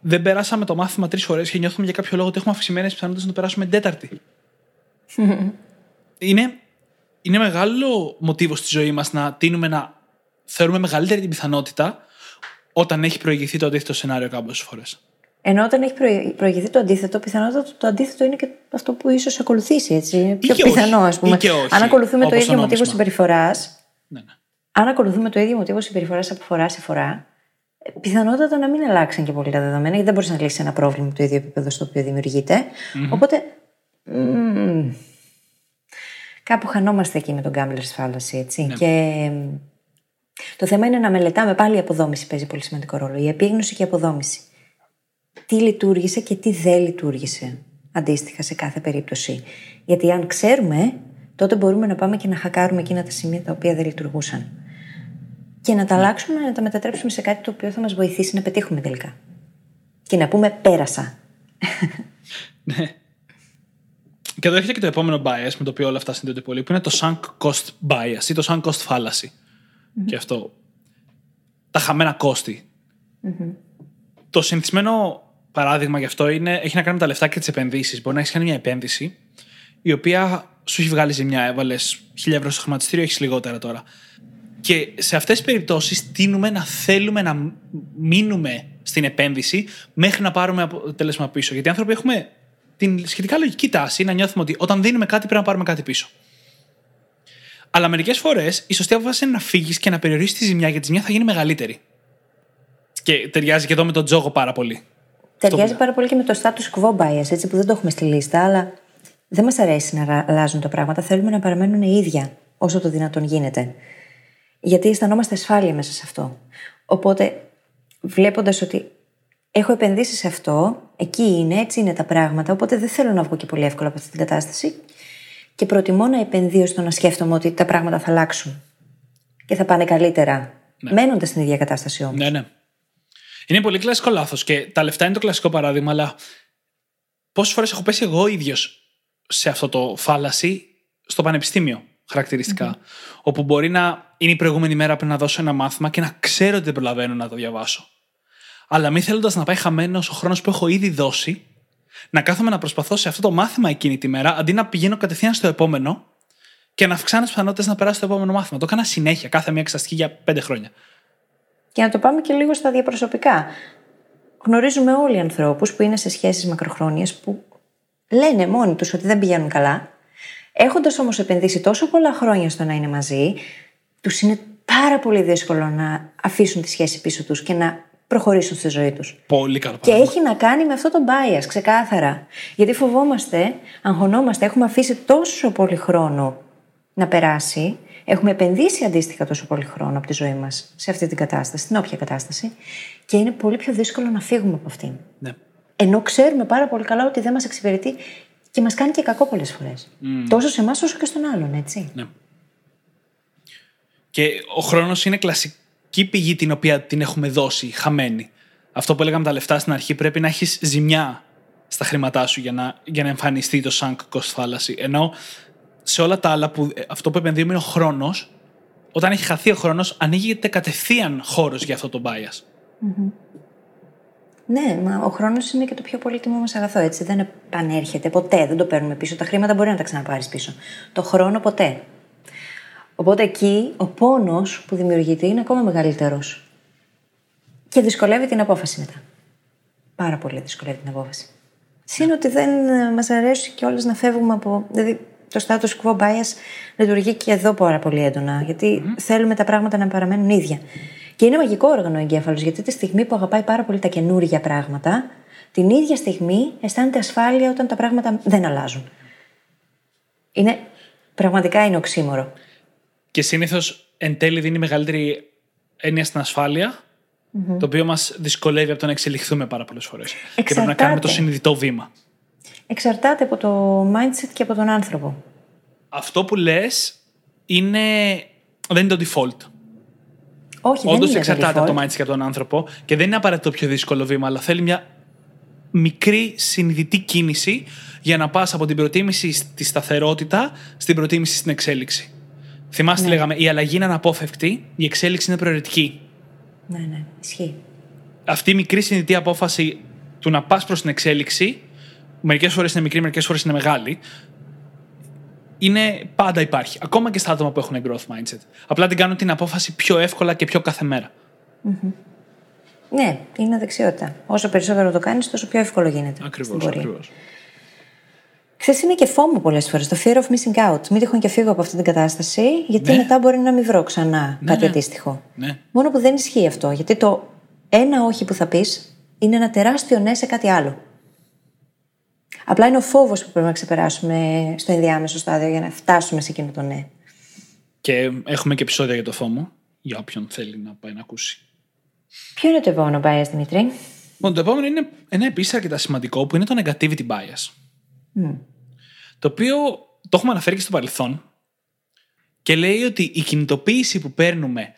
Δεν περάσαμε το μάθημα τρεις φορές και νιώθουμε για κάποιο λόγο ότι έχουμε αυξημένες πιθανότητες να το περάσουμε τέταρτη. είναι, είναι μεγάλο μοτίβο στη ζωή μας να τείνουμε να θεωρούμε μεγαλύτερη την πιθανότητα όταν έχει προηγηθεί το αντίθετο σενάριο κάποιες φορές. Ενώ όταν έχει προηγηθεί το αντίθετο, πιθανότατα το αντίθετο είναι και αυτό που ίσως ακολουθήσει. Έτσι. Είναι πιο πιθανό, ας πούμε. Αν ακολουθούμε το ίδιο μοτίβο συμπεριφοράς, ναι, ναι. αν ακολουθούμε το ίδιο μοτίβο συμπεριφοράς από φορά σε φορά, πιθανότατα να μην αλλάξουν και πολύ τα δεδομένα, γιατί δεν μπορείς να λύσεις ένα πρόβλημα από το ίδιο επίπεδο στο οποίο δημιουργείται. Mm-hmm. Οπότε. Mm, κάπου χανόμαστε εκεί με τον Γκάμπλερς φάλαση, έτσι. Ναι. Και το θέμα είναι να μελετάμε, πάλι η αποδόμηση παίζει πολύ σημαντικό ρόλο. Η επίγνωση και η αποδόμηση. Τι λειτουργήσε και τι δεν λειτουργήσε αντίστοιχα σε κάθε περίπτωση. Γιατί αν ξέρουμε, τότε μπορούμε να πάμε και να χακάρουμε εκείνα τα σημεία τα οποία δεν λειτουργούσαν. Και να τα αλλάξουμε, να τα μετατρέψουμε σε κάτι το οποίο θα μας βοηθήσει να πετύχουμε τελικά. Και να πούμε πέρασα. Ναι. Και εδώ έχετε και το επόμενο bias με το οποίο όλα αυτά συνδέονται πολύ, που είναι το sunk cost bias ή το sunk cost fallacy. Mm-hmm. Και αυτό. Τα χαμένα κόστη. Mm-hmm. Το συνηθισμένο παράδειγμα γι' αυτό είναι, έχει να κάνει με τα λεφτά και τις επενδύσεις. Μπορεί να έχεις κάνει μια επένδυση η οποία σου έχει βγάλει ζημιά. Έβαλες χίλια ευρώ στο χρηματιστήριο, έχεις λιγότερα τώρα. Και σε αυτές τις περιπτώσεις τείνουμε να θέλουμε να μείνουμε στην επένδυση μέχρι να πάρουμε αποτέλεσμα πίσω. Γιατί οι άνθρωποι έχουμε την σχετικά λογική τάση να νιώθουμε ότι όταν δίνουμε κάτι πρέπει να πάρουμε κάτι πίσω. Αλλά μερικές φορές η σωστή απόφαση είναι να φύγεις και να περιορίσεις τη ζημιά, γιατί τη ζημιά θα γίνει μεγαλύτερη. Και ταιριάζει και εδώ με τον τζόγο πάρα πολύ. Ταιριάζει πάρα πολύ και με το status quo bias, έτσι, που δεν το έχουμε στη λίστα, αλλά δεν μας αρέσει να αλλάζουν τα πράγματα. Θέλουμε να παραμένουν οι ίδια όσο το δυνατόν γίνεται. Γιατί αισθανόμαστε ασφάλεια μέσα σε αυτό. Οπότε, βλέποντας ότι έχω επενδύσει σε αυτό, εκεί είναι, έτσι είναι τα πράγματα, οπότε δεν θέλω να βγω και πολύ εύκολα από αυτή την κατάσταση. Και προτιμώ να επενδύω στο να σκέφτομαι ότι τα πράγματα θα αλλάξουν και θα πάνε καλύτερα. Ναι. Μένοντας στην ίδια κατάσταση όμως. Ναι, ναι. Είναι πολύ κλασικό λάθος και τα λεφτά είναι το κλασικό παράδειγμα, αλλά πόσες φορές έχω πέσει εγώ ίδιος σε αυτό το φάλαση στο πανεπιστήμιο, χαρακτηριστικά. Mm-hmm. Όπου μπορεί να είναι η προηγούμενη μέρα πριν να δώσω ένα μάθημα και να ξέρω ότι δεν προλαβαίνω να το διαβάσω. Αλλά μη θέλοντας να πάει χαμένος ο χρόνος που έχω ήδη δώσει, να κάθομαι να προσπαθώ σε αυτό το μάθημα εκείνη τη μέρα, αντί να πηγαίνω κατευθείαν στο επόμενο και να αυξάνω τις πιθανότητες να περάσω το επόμενο μάθημα. Το έκανα συνέχεια, κάθε μία εξεταστική για πέντε χρόνια. Και να το πάμε και λίγο στα διαπροσωπικά. Γνωρίζουμε όλοι ανθρώπους που είναι σε σχέσεις μακροχρόνιες που λένε μόνοι τους ότι δεν πηγαίνουν καλά. Έχοντας όμως επενδύσει τόσο πολλά χρόνια στο να είναι μαζί, τους είναι πάρα πολύ δύσκολο να αφήσουν τη σχέση πίσω τους και να προχωρήσουν στη ζωή τους. Πολύ καλό. Και έχει να κάνει με αυτό το bias, ξεκάθαρα. Γιατί φοβόμαστε, αγχωνόμαστε, έχουμε αφήσει τόσο πολύ χρόνο να περάσει, έχουμε επενδύσει αντίστοιχα τόσο πολύ χρόνο από τη ζωή μας σε αυτή την κατάσταση, στην όποια κατάσταση, και είναι πολύ πιο δύσκολο να φύγουμε από αυτήν. Ναι. Ενώ ξέρουμε πάρα πολύ καλά ότι δεν μας εξυπηρετεί και μας κάνει και κακό πολλές φορές. Mm. Τόσο σε εμάς όσο και στον άλλον, έτσι. Ναι. Και ο χρόνος είναι κλασικό. Εκεί πηγή την οποία την έχουμε δώσει χαμένη. Αυτό που έλεγαμε τα λεφτά στην αρχή, πρέπει να έχεις ζημιά στα χρήματά σου για να, για να εμφανιστεί το sunk cost fallacy. Ενώ σε όλα τα άλλα που αυτό που επενδύουμε είναι ο χρόνος, όταν έχει χαθεί ο χρόνος, ανοίγεται κατευθείαν χώρος για αυτό το bias. Mm-hmm. Ναι, μα ο χρόνος είναι και το πιο πολύτιμο μας αγαθό, έτσι. Δεν επανέρχεται ποτέ, δεν το παίρνουμε πίσω. Τα χρήματα μπορεί να τα ξαναπάρεις πίσω. Το χρόνο ποτέ. Οπότε εκεί ο πόνος που δημιουργείται είναι ακόμα μεγαλύτερος. Και δυσκολεύει την απόφαση μετά. Πάρα πολύ δυσκολεύει την απόφαση. Συν ότι δεν μας αρέσει κιόλας να φεύγουμε από... Δηλαδή το status quo bias λειτουργεί και εδώ πάρα πολύ έντονα. Γιατί mm. θέλουμε τα πράγματα να παραμένουν ίδια. Και είναι μαγικό όργανο ο εγκέφαλος. Γιατί τη στιγμή που αγαπάει πάρα πολύ τα καινούργια πράγματα, την ίδια στιγμή αισθάνεται ασφάλεια όταν τα πράγματα δεν αλλάζουν. Είναι... Πραγματικά είναι οξύμορο. Και συνήθως εν τέλει δίνει μεγαλύτερη έννοια στην ασφάλεια, mm-hmm. το οποίο μας δυσκολεύει από το να εξελιχθούμε πάρα πολλές φορές. Εξαρτάται. Και πρέπει να κάνουμε το συνειδητό βήμα. Εξαρτάται από το mindset και από τον άνθρωπο. Αυτό που λες είναι... δεν είναι το default. Όχι, όντως δεν εξαρτάται από το mindset και από τον άνθρωπο και δεν είναι απαραίτητο το πιο δύσκολο βήμα, αλλά θέλει μια μικρή συνειδητή κίνηση για να πας από την προτίμηση στη σταθερότητα στην προτίμηση στην εξέλιξη. Θυμάστε, ναι. λέγαμε, η αλλαγή είναι αναπόφευκτη, η εξέλιξη είναι προαιρετική. Ναι, ναι, ισχύει. Αυτή η μικρή συνειδητή απόφαση του να πας προς την εξέλιξη, μερικές φορές είναι μικρή, μερικές φορές είναι μεγάλη, είναι, πάντα υπάρχει. Ακόμα και στα άτομα που έχουν growth mindset. Απλά την κάνουν την απόφαση πιο εύκολα και πιο κάθε μέρα. Mm-hmm. Ναι, είναι δεξιότητα. Όσο περισσότερο το κάνεις, τόσο πιο εύκολο γίνεται. Ακριβώς, ακριβώς. Χθες είναι και φόμο πολλές φορές, το fear of missing out. Μην τυχόν και φύγω από αυτή την κατάσταση, γιατί ναι. μετά μπορεί να μην βρω ξανά ναι, κάτι ναι. αντίστοιχο. Ναι. Μόνο που δεν ισχύει αυτό, γιατί το ένα όχι που θα πεις είναι ένα τεράστιο ναι σε κάτι άλλο. Απλά είναι ο φόβος που πρέπει να ξεπεράσουμε στο ενδιάμεσο στάδιο για να φτάσουμε σε εκείνο το ναι. Και έχουμε και επεισόδια για το φόμο, για όποιον θέλει να πάει να ακούσει. Ποιο είναι το επόμενο bias, Δημήτρη? Το επόμενο είναι ένα επίσης αρκετά σημαντικό που είναι το negativity bias. Mm. Το οποίο το έχουμε αναφέρει και στο παρελθόν και λέει ότι η κινητοποίηση που παίρνουμε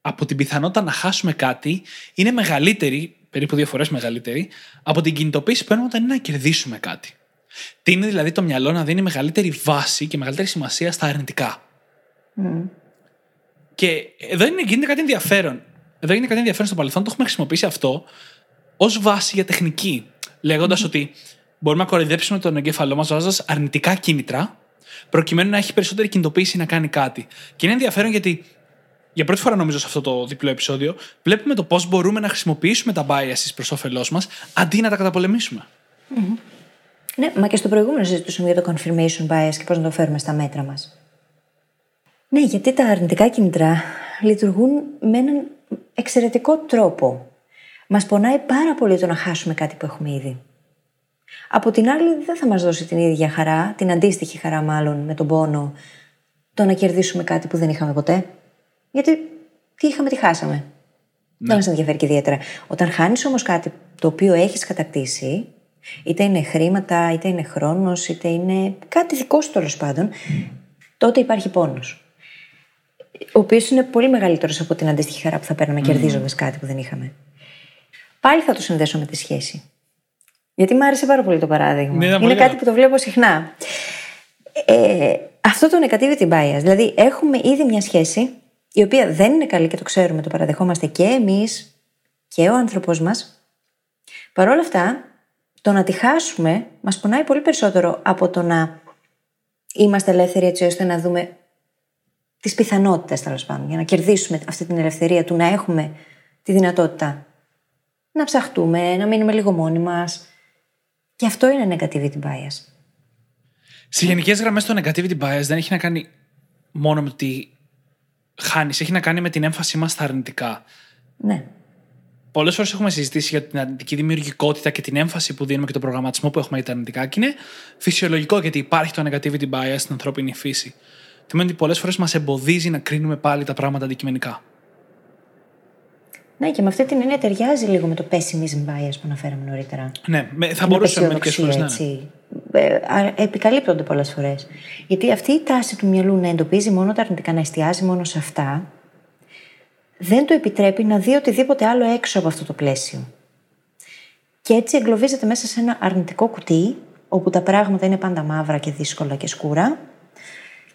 από την πιθανότητα να χάσουμε κάτι είναι μεγαλύτερη, περίπου δύο φορές μεγαλύτερη, από την κινητοποίηση που παίρνουμε όταν είναι να κερδίσουμε κάτι. Τι είναι δηλαδή το μυαλό να δίνει μεγαλύτερη βάση και μεγαλύτερη σημασία στα αρνητικά. Mm. Και εδώ είναι, γίνεται κάτι ενδιαφέρον. Εδώ είναι κάτι ενδιαφέρον στο παρελθόν. Το έχουμε χρησιμοποιήσει αυτό ως βάση για τεχνική, λέγοντας mm-hmm. ότι μπορούμε να κοροϊδέψουμε τον εγκέφαλό μας βάζοντας αρνητικά κίνητρα, προκειμένου να έχει περισσότερη κινητοποίηση να κάνει κάτι. Και είναι ενδιαφέρον γιατί για πρώτη φορά, νομίζω, σε αυτό το διπλό επεισόδιο, βλέπουμε το πώς μπορούμε να χρησιμοποιήσουμε τα biases προς όφελός μας αντί να τα καταπολεμήσουμε. Mm-hmm. Ναι, μα και στο προηγούμενο συζητούσαμε για το confirmation bias και πώς να το φέρουμε στα μέτρα μας. Ναι, γιατί τα αρνητικά κίνητρα λειτουργούν με έναν εξαιρετικό τρόπο. Μας πονάει πάρα πολύ το να χάσουμε κάτι που έχουμε ήδη. Από την άλλη, δεν θα μας δώσει την ίδια χαρά, την αντίστοιχη χαρά μάλλον με τον πόνο, το να κερδίσουμε κάτι που δεν είχαμε ποτέ. Γιατί τι είχαμε, τι χάσαμε. Ναι. Δεν μας ενδιαφέρει και ιδιαίτερα. Όταν χάνεις όμως κάτι το οποίο έχεις κατακτήσει, είτε είναι χρήματα, είτε είναι χρόνος, είτε είναι κάτι δικό σου τέλος πάντων, mm. τότε υπάρχει πόνος. Ο οποίος είναι πολύ μεγαλύτερος από την αντίστοιχη χαρά που θα παίρναμε mm. κερδίζοντας κάτι που δεν είχαμε. Πάλι θα το συνδέσω με τη σχέση. Γιατί μου άρεσε πάρα πολύ το παράδειγμα. Ναι, είναι κάτι που το βλέπω συχνά. Ε, αυτό το negativity bias. Δηλαδή, έχουμε ήδη μια σχέση η οποία δεν είναι καλή και το ξέρουμε, το παραδεχόμαστε και εμείς και ο άνθρωπος μας. Παρ' όλα αυτά, το να τη χάσουμε μας πονάει πολύ περισσότερο από το να είμαστε ελεύθεροι έτσι ώστε να δούμε τις πιθανότητες, τέλος πάντων, για να κερδίσουμε αυτή την ελευθερία του να έχουμε τη δυνατότητα να ψαχτούμε, να μείνουμε λίγο μόνοι μας. Και αυτό είναι negativity bias. Σε γενικές γραμμές το negativity bias δεν έχει να κάνει μόνο με τι χάνεις, έχει να κάνει με την έμφασή μας στα αρνητικά. Ναι. Πολλές φορές έχουμε συζητήσει για την αρνητική δημιουργικότητα και την έμφαση που δίνουμε και τον προγραμματισμό που έχουμε για τα αρνητικά. Και είναι φυσιολογικό γιατί υπάρχει το negativity bias στην ανθρώπινη φύση. Θυμίζω ότι πολλές φορές μας εμποδίζει να κρίνουμε πάλι τα πράγματα αντικειμενικά. Ναι, και με αυτή την έννοια ταιριάζει λίγο με το pessimism bias που αναφέραμε νωρίτερα. Ναι, θα μπορούσαμε μερικές φορές να είναι. Επικαλύπτονται πολλές φορές. Γιατί αυτή η τάση του μυαλού να εντοπίζει μόνο τα αρνητικά, να εστιάζει μόνο σε αυτά, δεν του επιτρέπει να δει οτιδήποτε άλλο έξω από αυτό το πλαίσιο. Και έτσι εγκλωβίζεται μέσα σε ένα αρνητικό κουτί, όπου τα πράγματα είναι πάντα μαύρα και δύσκολα και σκούρα,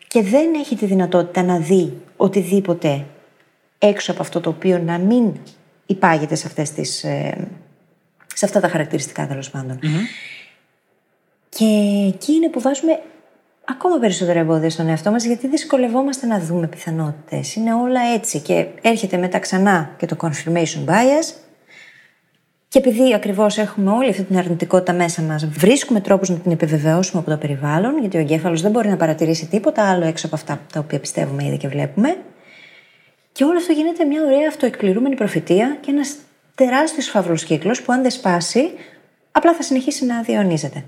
και δεν έχει τη δυνατότητα να δει οτιδήποτε έξω από αυτό το οποίο να μην υπάγεται σε, αυτές τις, σε αυτά τα χαρακτηριστικά, τέλος πάντων. Mm-hmm. Και εκεί είναι που βάζουμε ακόμα περισσότερα εμπόδια στον εαυτό μας, γιατί δυσκολευόμαστε να δούμε πιθανότητες. Είναι όλα έτσι και έρχεται μετά ξανά και το confirmation bias και επειδή ακριβώς έχουμε όλη αυτή την αρνητικότητα μέσα μας, βρίσκουμε τρόπους να την επιβεβαιώσουμε από το περιβάλλον, γιατί ο εγκέφαλος δεν μπορεί να παρατηρήσει τίποτα άλλο έξω από αυτά τα οποία πιστεύουμε ήδη και βλέπουμε. Και όλο αυτό γίνεται μια ωραία αυτοεκπληρούμενη προφητεία και ένας τεράστιος φαύλος κύκλος που αν δεν σπάσει, απλά θα συνεχίσει να διαιωνίζεται.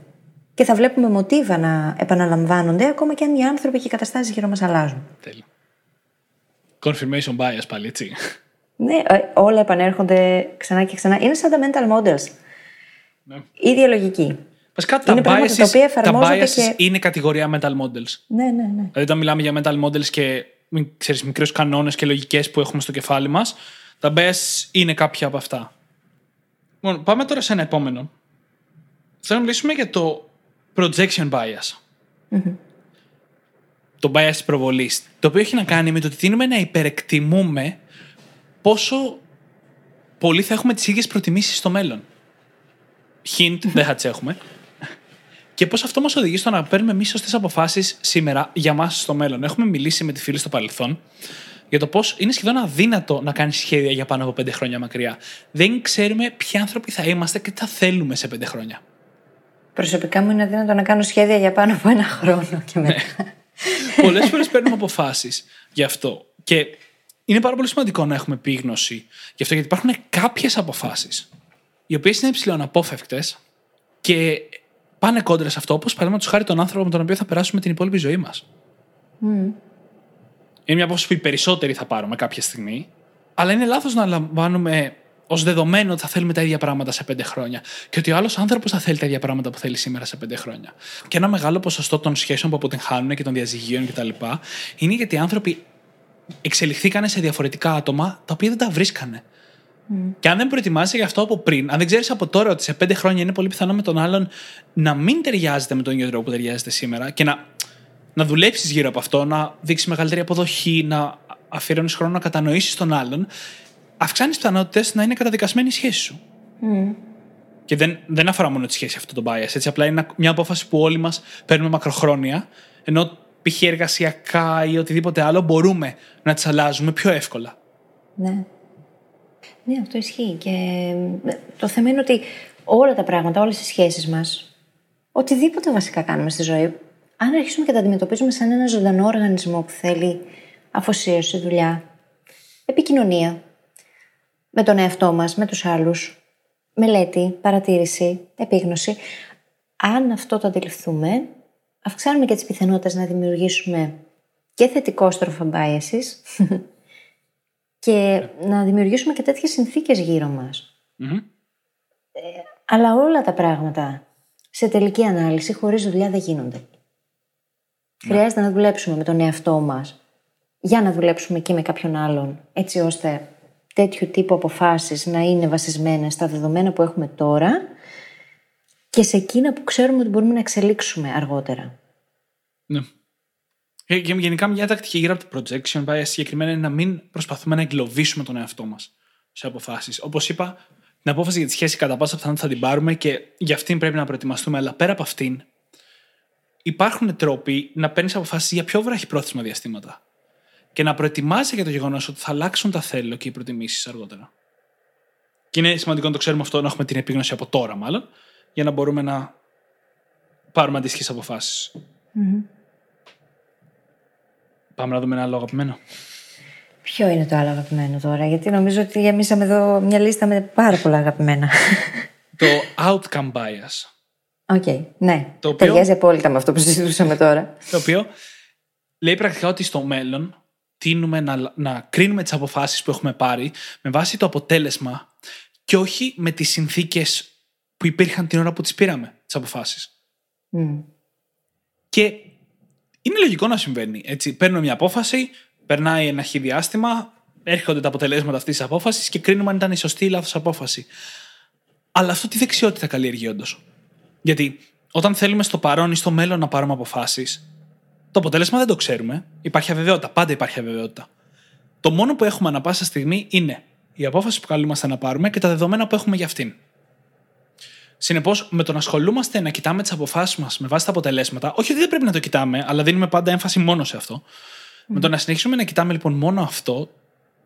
Και θα βλέπουμε μοτίβα να επαναλαμβάνονται ακόμα και αν οι άνθρωποι και οι καταστάσεις γύρω μας αλλάζουν. Τέλειο. Confirmation bias πάλι, έτσι. Ναι, όλα επανέρχονται ξανά και ξανά. Είναι σαν τα mental models. Ναι. Ίδια λογική. Βασικά τα biases, τα biases και... είναι κατηγορία mental models. Ναι, ναι, ναι. Δηλαδή όταν μιλάμε για mental models και... ξέρεις, μικρές κανόνες και λογικές που έχουμε στο κεφάλι μας, τα biases είναι κάποια από αυτά. Λοιπόν, πάμε τώρα σε ένα επόμενο. Θέλω να μιλήσουμε για το projection bias. Mm-hmm. Το bias της προβολής, το οποίο έχει να κάνει με το ότι τείνουμε να υπερεκτιμούμε πόσο πολύ θα έχουμε τις ίδιες προτιμήσεις στο μέλλον. Hint, δεν θα τις έχουμε. Και πώς αυτό μας οδηγεί στο να παίρνουμε εμείς σωστές αποφάσεις σήμερα για μας στο μέλλον. Έχουμε μιλήσει με τη Φύλλη στο παρελθόν για το πώς είναι σχεδόν αδύνατο να κάνεις σχέδια για πάνω από πέντε χρόνια μακριά. Δεν ξέρουμε ποιοι άνθρωποι θα είμαστε και τι θα θέλουμε σε πέντε χρόνια. Προσωπικά μου είναι αδύνατο να κάνω σχέδια για πάνω από ένα χρόνο και μετά. Ναι. Πολλές φορές παίρνουμε αποφάσεις γι' αυτό. Και είναι πάρα πολύ σημαντικό να έχουμε επίγνωση γι' αυτό, γιατί υπάρχουν κάποιες αποφάσεις οι οποίες είναι υψηλοαναπόφευκτες και πάνε κόντρα σε αυτό, όπως παραδείγματος χάρη τον άνθρωπο με τον οποίο θα περάσουμε την υπόλοιπη ζωή μας. Mm. Είναι μια απόφαση που οι περισσότεροι θα πάρουμε κάποια στιγμή, αλλά είναι λάθος να λαμβάνουμε ως δεδομένο ότι θα θέλουμε τα ίδια πράγματα σε πέντε χρόνια και ότι ο άλλος άνθρωπος θα θέλει τα ίδια πράγματα που θέλει σήμερα σε πέντε χρόνια. Και ένα μεγάλο ποσοστό των σχέσεων που αποτυγχάνουν και των διαζυγίων κτλ. Είναι γιατί οι άνθρωποι εξελιχθήκανε σε διαφορετικά άτομα τα οποία δεν τα βρίσκανε. Mm. Και αν δεν προετοιμάσαι για αυτό από πριν, αν δεν ξέρεις από τώρα ότι σε πέντε χρόνια είναι πολύ πιθανό με τον άλλον να μην ταιριάζεται με τον ίδιο τρόπο που ταιριάζεται σήμερα και να, να δουλέψεις γύρω από αυτό, να δείξεις μεγαλύτερη αποδοχή, να αφιερώνεις χρόνο να κατανοήσεις τον άλλον, αυξάνεις πιθανότητες να είναι καταδικασμένη η σχέση σου. Mm. Και δεν, δεν αφορά μόνο τη σχέση αυτό το bias. Έτσι, απλά είναι μια απόφαση που όλοι μας παίρνουμε μακροχρόνια, ενώ π.χ. εργασιακά ή οτιδήποτε άλλο μπορούμε να τις αλλάζουμε πιο εύκολα. Ναι. Ναι, αυτό ισχύει. Και το θέμα είναι ότι όλα τα πράγματα, όλες οι σχέσεις μας, οτιδήποτε βασικά κάνουμε στη ζωή, αν αρχίσουμε και τα αντιμετωπίζουμε σαν ένα ζωντανό οργανισμό που θέλει αφοσίωση, δουλειά, επικοινωνία με τον εαυτό μας, με τους άλλους, μελέτη, παρατήρηση, επίγνωση, αν αυτό το αντιληφθούμε, αυξάνουμε και τις πιθανότητες να δημιουργήσουμε και θετικόστροφα biases και yeah. να δημιουργήσουμε και τέτοιες συνθήκες γύρω μας. Mm-hmm. Ε, αλλά όλα τα πράγματα σε τελική ανάλυση χωρίς δουλειά δεν γίνονται. Yeah. Χρειάζεται να δουλέψουμε με τον εαυτό μας για να δουλέψουμε και με κάποιον άλλον, έτσι ώστε τέτοιου τύπου αποφάσεις να είναι βασισμένες στα δεδομένα που έχουμε τώρα και σε εκείνα που ξέρουμε ότι μπορούμε να εξελίξουμε αργότερα. Ναι. Και γενικά μια τακτική γύρω από το projection bias συγκεκριμένα είναι να μην προσπαθούμε να εγκλωβίσουμε τον εαυτό μας σε αποφάσεις. Όπως είπα, την απόφαση για τη σχέση κατά πάσα πιθανότητα θα την πάρουμε και για αυτήν πρέπει να προετοιμαστούμε. Αλλά πέρα από αυτήν, υπάρχουν τρόποι να παίρνεις αποφάσεις για πιο βραχυπρόθεσμα διαστήματα και να προετοιμάσαι για το γεγονός ότι θα αλλάξουν τα θέλω και οι προτιμήσεις αργότερα. Και είναι σημαντικό να το ξέρουμε αυτό, να έχουμε την επίγνωση από τώρα μάλλον, για να μπορούμε να πάρουμε αντίστοιχες αποφάσεις. Mm-hmm. Πάμε να δούμε ένα άλλο αγαπημένο. Ποιο είναι το άλλο αγαπημένο τώρα, γιατί νομίζω ότι γεμίσαμε εδώ μια λίστα με πάρα πολλά αγαπημένα. Το outcome bias. Οκ, okay, ναι. Το οποίο... Ταιριάζει απόλυτα με αυτό που συζητούσαμε τώρα. Το οποίο λέει πρακτικά ότι στο μέλλον τείνουμε να, να κρίνουμε τις αποφάσεις που έχουμε πάρει με βάση το αποτέλεσμα και όχι με τις συνθήκες που υπήρχαν την ώρα που τις πήραμε, τις αποφάσεις. Mm. Και είναι λογικό να συμβαίνει. Έτσι, παίρνουμε μια απόφαση, περνάει ένα χι διάστημα, έρχονται τα αποτελέσματα αυτής της απόφασης και κρίνουμε αν ήταν η σωστή ή λάθος απόφαση. Αλλά αυτό τη δεξιότητα καλλιεργεί όντως. Γιατί όταν θέλουμε στο παρόν ή στο μέλλον να πάρουμε αποφάσεις, το αποτέλεσμα δεν το ξέρουμε. Υπάρχει αβεβαιότητα. Πάντα υπάρχει αβεβαιότητα. Το μόνο που έχουμε ανα πάσα στιγμή είναι η απόφαση που καλούμαστε να πάρουμε και τα δεδομένα που έχουμε για αυτήν. Συνεπώς, με το να ασχολούμαστε να κοιτάμε τις αποφάσεις μας με βάση τα αποτελέσματα, όχι ότι δεν πρέπει να το κοιτάμε, αλλά δίνουμε πάντα έμφαση μόνο σε αυτό. Mm. Με το να συνεχίσουμε να κοιτάμε λοιπόν μόνο αυτό,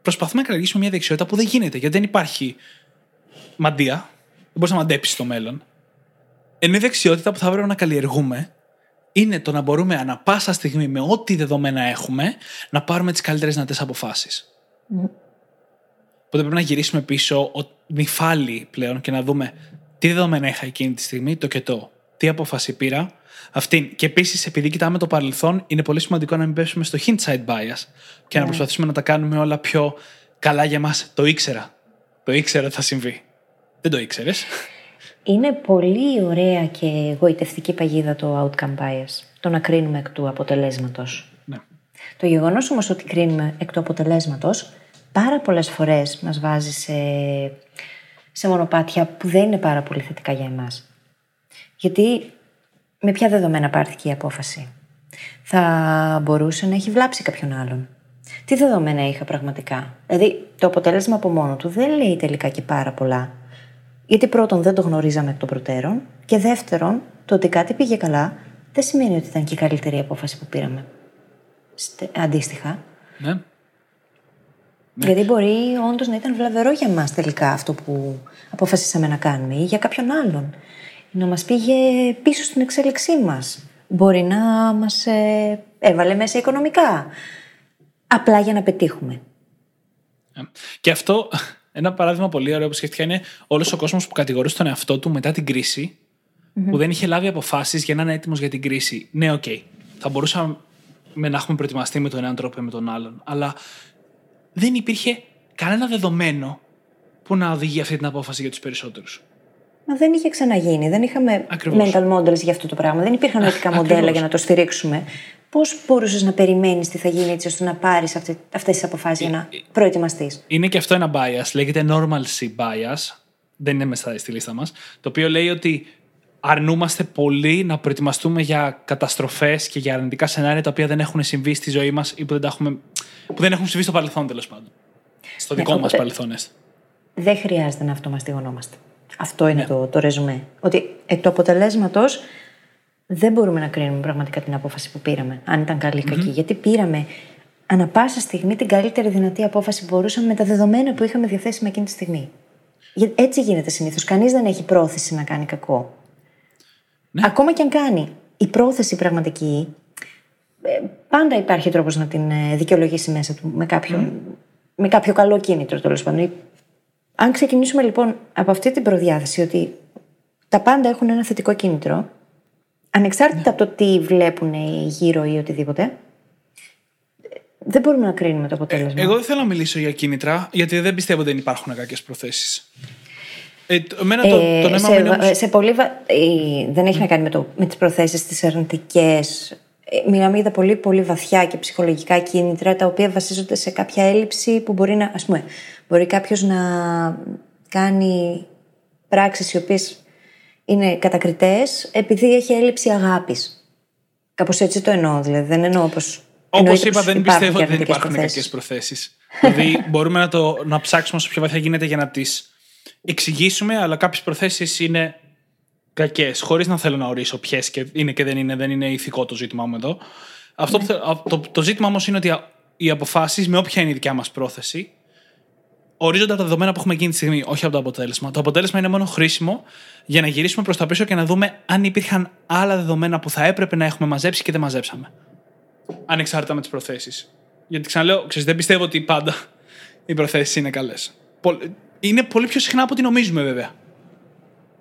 προσπαθούμε να καλλιεργήσουμε μια δεξιότητα που δεν γίνεται, γιατί δεν υπάρχει μαντεία, δεν μπορείς να μαντέψεις το μέλλον. Ενώ η δεξιότητα που θα πρέπει να καλλιεργούμε είναι το να μπορούμε ανα πάσα στιγμή με ό,τι δεδομένα έχουμε να πάρουμε τις καλύτερες δυνατές αποφάσεις. Mm. Οπότε πρέπει να γυρίσουμε πίσω νυφάλι πλέον και να δούμε τι δεδομένα είχα εκείνη τη στιγμή, το και το. Τι απόφαση πήρα αυτήν. Και επίσης, επειδή κοιτάμε το παρελθόν, είναι πολύ σημαντικό να μην πέσουμε στο hindsight bias και yeah. να προσπαθήσουμε να τα κάνουμε όλα πιο καλά για μας. Το ήξερα. Το ήξερα ότι θα συμβεί. Δεν το ήξερες. Είναι πολύ ωραία και εγωιτευτική παγίδα το outcome bias. Το να κρίνουμε εκ του αποτελέσματος. Ναι. Το γεγονός όμως ότι κρίνουμε εκ του αποτελέσματος πάρα πολλές φορές μας βάζει σε, σε μονοπάτια που δεν είναι πάρα πολύ θετικά για εμάς. Γιατί με ποια δεδομένα πάρθηκε η απόφαση. Θα μπορούσε να έχει βλάψει κάποιον άλλον. Τι δεδομένα είχα πραγματικά. Δηλαδή το αποτέλεσμα από μόνο του δεν λέει τελικά και πάρα πολλά. Γιατί πρώτον δεν το γνωρίζαμε εκ των προτέρων και δεύτερον το ότι κάτι πήγε καλά δεν σημαίνει ότι ήταν και η καλύτερη απόφαση που πήραμε. Αντίστοιχα. Ναι. Γιατί μπορεί όντως να ήταν βλαβερό για μας τελικά αυτό που αποφασίσαμε να κάνουμε ή για κάποιον άλλον. Να μας πήγε πίσω στην εξέλιξή μας. Μπορεί να μας ε, έβαλε μέσα οικονομικά. Απλά για να πετύχουμε. Και αυτό... Ένα παράδειγμα πολύ ωραίο που σκέφτηκα είναι όλος ο κόσμος που κατηγορούσε τον εαυτό του μετά την κρίση mm-hmm. που δεν είχε λάβει αποφάσεις για να είναι έτοιμος για την κρίση. Ναι, οκ. Okay, θα μπορούσαμε να έχουμε προετοιμαστεί με τον έναν τρόπο ή με τον άλλον. Αλλά δεν υπήρχε κανένα δεδομένο που να οδηγεί αυτή την απόφαση για τους περισσότερους. Μα δεν είχε ξαναγίνει. Δεν είχαμε Ακριβώς. mental models για αυτό το πράγμα. Δεν υπήρχαν νοητικά μοντέλα για να το στηρίξουμε. Πώς μπορούσες να περιμένεις τι θα γίνει έτσι ώστε να πάρεις αυτές τις αποφάσεις για να προετοιμαστείς? Είναι και αυτό ένα bias. Λέγεται normalcy bias. Δεν είναι μέσα στη λίστα μας. Το οποίο λέει ότι αρνούμαστε πολύ να προετοιμαστούμε για καταστροφές και για αρνητικά σενάρια τα οποία δεν έχουν συμβεί στη ζωή μας ή που δεν, τα έχουμε, που δεν έχουν συμβεί στο παρελθόν, τέλος πάντων. Στο δικό ναι, μας παρελθόν. Δεν χρειάζεται να αυτομαστιγωνόμαστε. Αυτό είναι ναι. το, το ρεζουμέ. Ότι εκ του αποτελέσματος δεν μπορούμε να κρίνουμε πραγματικά την απόφαση που πήραμε, αν ήταν καλή ή mm-hmm. κακή. Γιατί πήραμε ανά πάσα στιγμή την καλύτερη δυνατή απόφαση που μπορούσαμε με τα δεδομένα που είχαμε διαθέσιμα εκείνη τη στιγμή. Έτσι γίνεται συνήθως. Κανείς δεν έχει πρόθεση να κάνει κακό. Ναι. Ακόμα και αν κάνει. Η πρόθεση πραγματική, πάντα υπάρχει τρόπος να την δικαιολογήσει μέσα του με κάποιο, mm. με κάποιο καλό κίνητρο, τέλος πάντων. Αν ξεκινήσουμε λοιπόν από αυτή την προδιάθεση ότι τα πάντα έχουν ένα θετικό κίνητρο, ανεξάρτητα ναι. από το τι βλέπουν γύρω ή οτιδήποτε, δεν μπορούμε να κρίνουμε το αποτέλεσμα. Ε, εγώ δεν θέλω να μιλήσω για κίνητρα, γιατί δεν πιστεύω ότι δεν υπάρχουν κακές προθέσεις. Ε, εμένα το, ε, το νέμα σε, όμως... σε πολύ βα... ε, δεν έχει mm. να κάνει με, το, με τις προθέσεις τις αρνητικές. Ε, μιλάμε για τα πολύ, πολύ βαθιά και ψυχολογικά κίνητρα, τα οποία βασίζονται σε κάποια έλλειψη που μπορεί να, ας πούμε, μπορεί κάποιος να κάνει πράξεις οι οποίες είναι κατακριτές επειδή έχει έλλειψη αγάπης. Κάπως έτσι το εννοώ, δηλαδή. Δεν εννοώ όπως... Όπως είπα, δεν πιστεύω ότι δεν υπάρχουν κακές προθέσεις. Δηλαδή, μπορούμε να, το, να ψάξουμε όσο πιο βαθιά γίνεται για να τις εξηγήσουμε, αλλά κάποιες προθέσεις είναι κακές. Χωρίς να θέλω να ορίσω ποιες είναι και δεν είναι, δεν είναι ηθικό το ζήτημά μου εδώ. Αυτό που θέλω, το, το ζήτημα όμως είναι ότι οι αποφάσεις, με όποια είναι η δικιά μας πρόθεση, ορίζονται από τα δεδομένα που έχουμε εκείνη τη στιγμή, όχι από το αποτέλεσμα. Το αποτέλεσμα είναι μόνο χρήσιμο για να γυρίσουμε προς τα πίσω και να δούμε αν υπήρχαν άλλα δεδομένα που θα έπρεπε να έχουμε μαζέψει και δεν μαζέψαμε. Ανεξάρτητα με τις προθέσεις. Γιατί ξαναλέω, ξέρεις, δεν πιστεύω ότι πάντα οι προθέσεις είναι καλές. Είναι πολύ πιο συχνά από ό,τι νομίζουμε, βέβαια.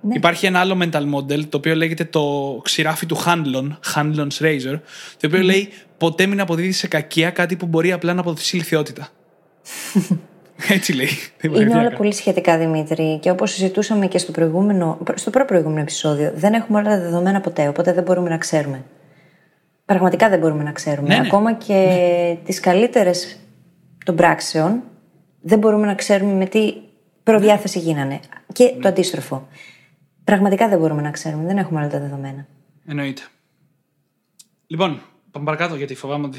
Ναι. Υπάρχει ένα άλλο mental model, το οποίο λέγεται το ξηράφι του Handlon, Handlon's Razor, το οποίο mm. λέει ποτέ μην αποδίδεις σε κακία κάτι που μπορεί απλά να αποδοθεί ηλικιότητα. Έτσι λέει. Είναι όλα πολύ σχετικά, Δημήτρη. Και όπως συζητούσαμε και στο προηγούμενο, στο προ-προηγούμενο επεισόδιο, δεν έχουμε όλα τα δεδομένα ποτέ, οπότε δεν μπορούμε να ξέρουμε. Πραγματικά δεν μπορούμε να ξέρουμε. Ναι, ναι. Ακόμα και ναι. τις καλύτερες των πράξεων, δεν μπορούμε να ξέρουμε με τι προδιάθεση γίνανε. Και ναι. το αντίστροφο. Πραγματικά δεν μπορούμε να ξέρουμε. Δεν έχουμε όλα τα δεδομένα. Εννοείται. Λοιπόν, πάμε παρακάτω, γιατί φοβάμαι ότι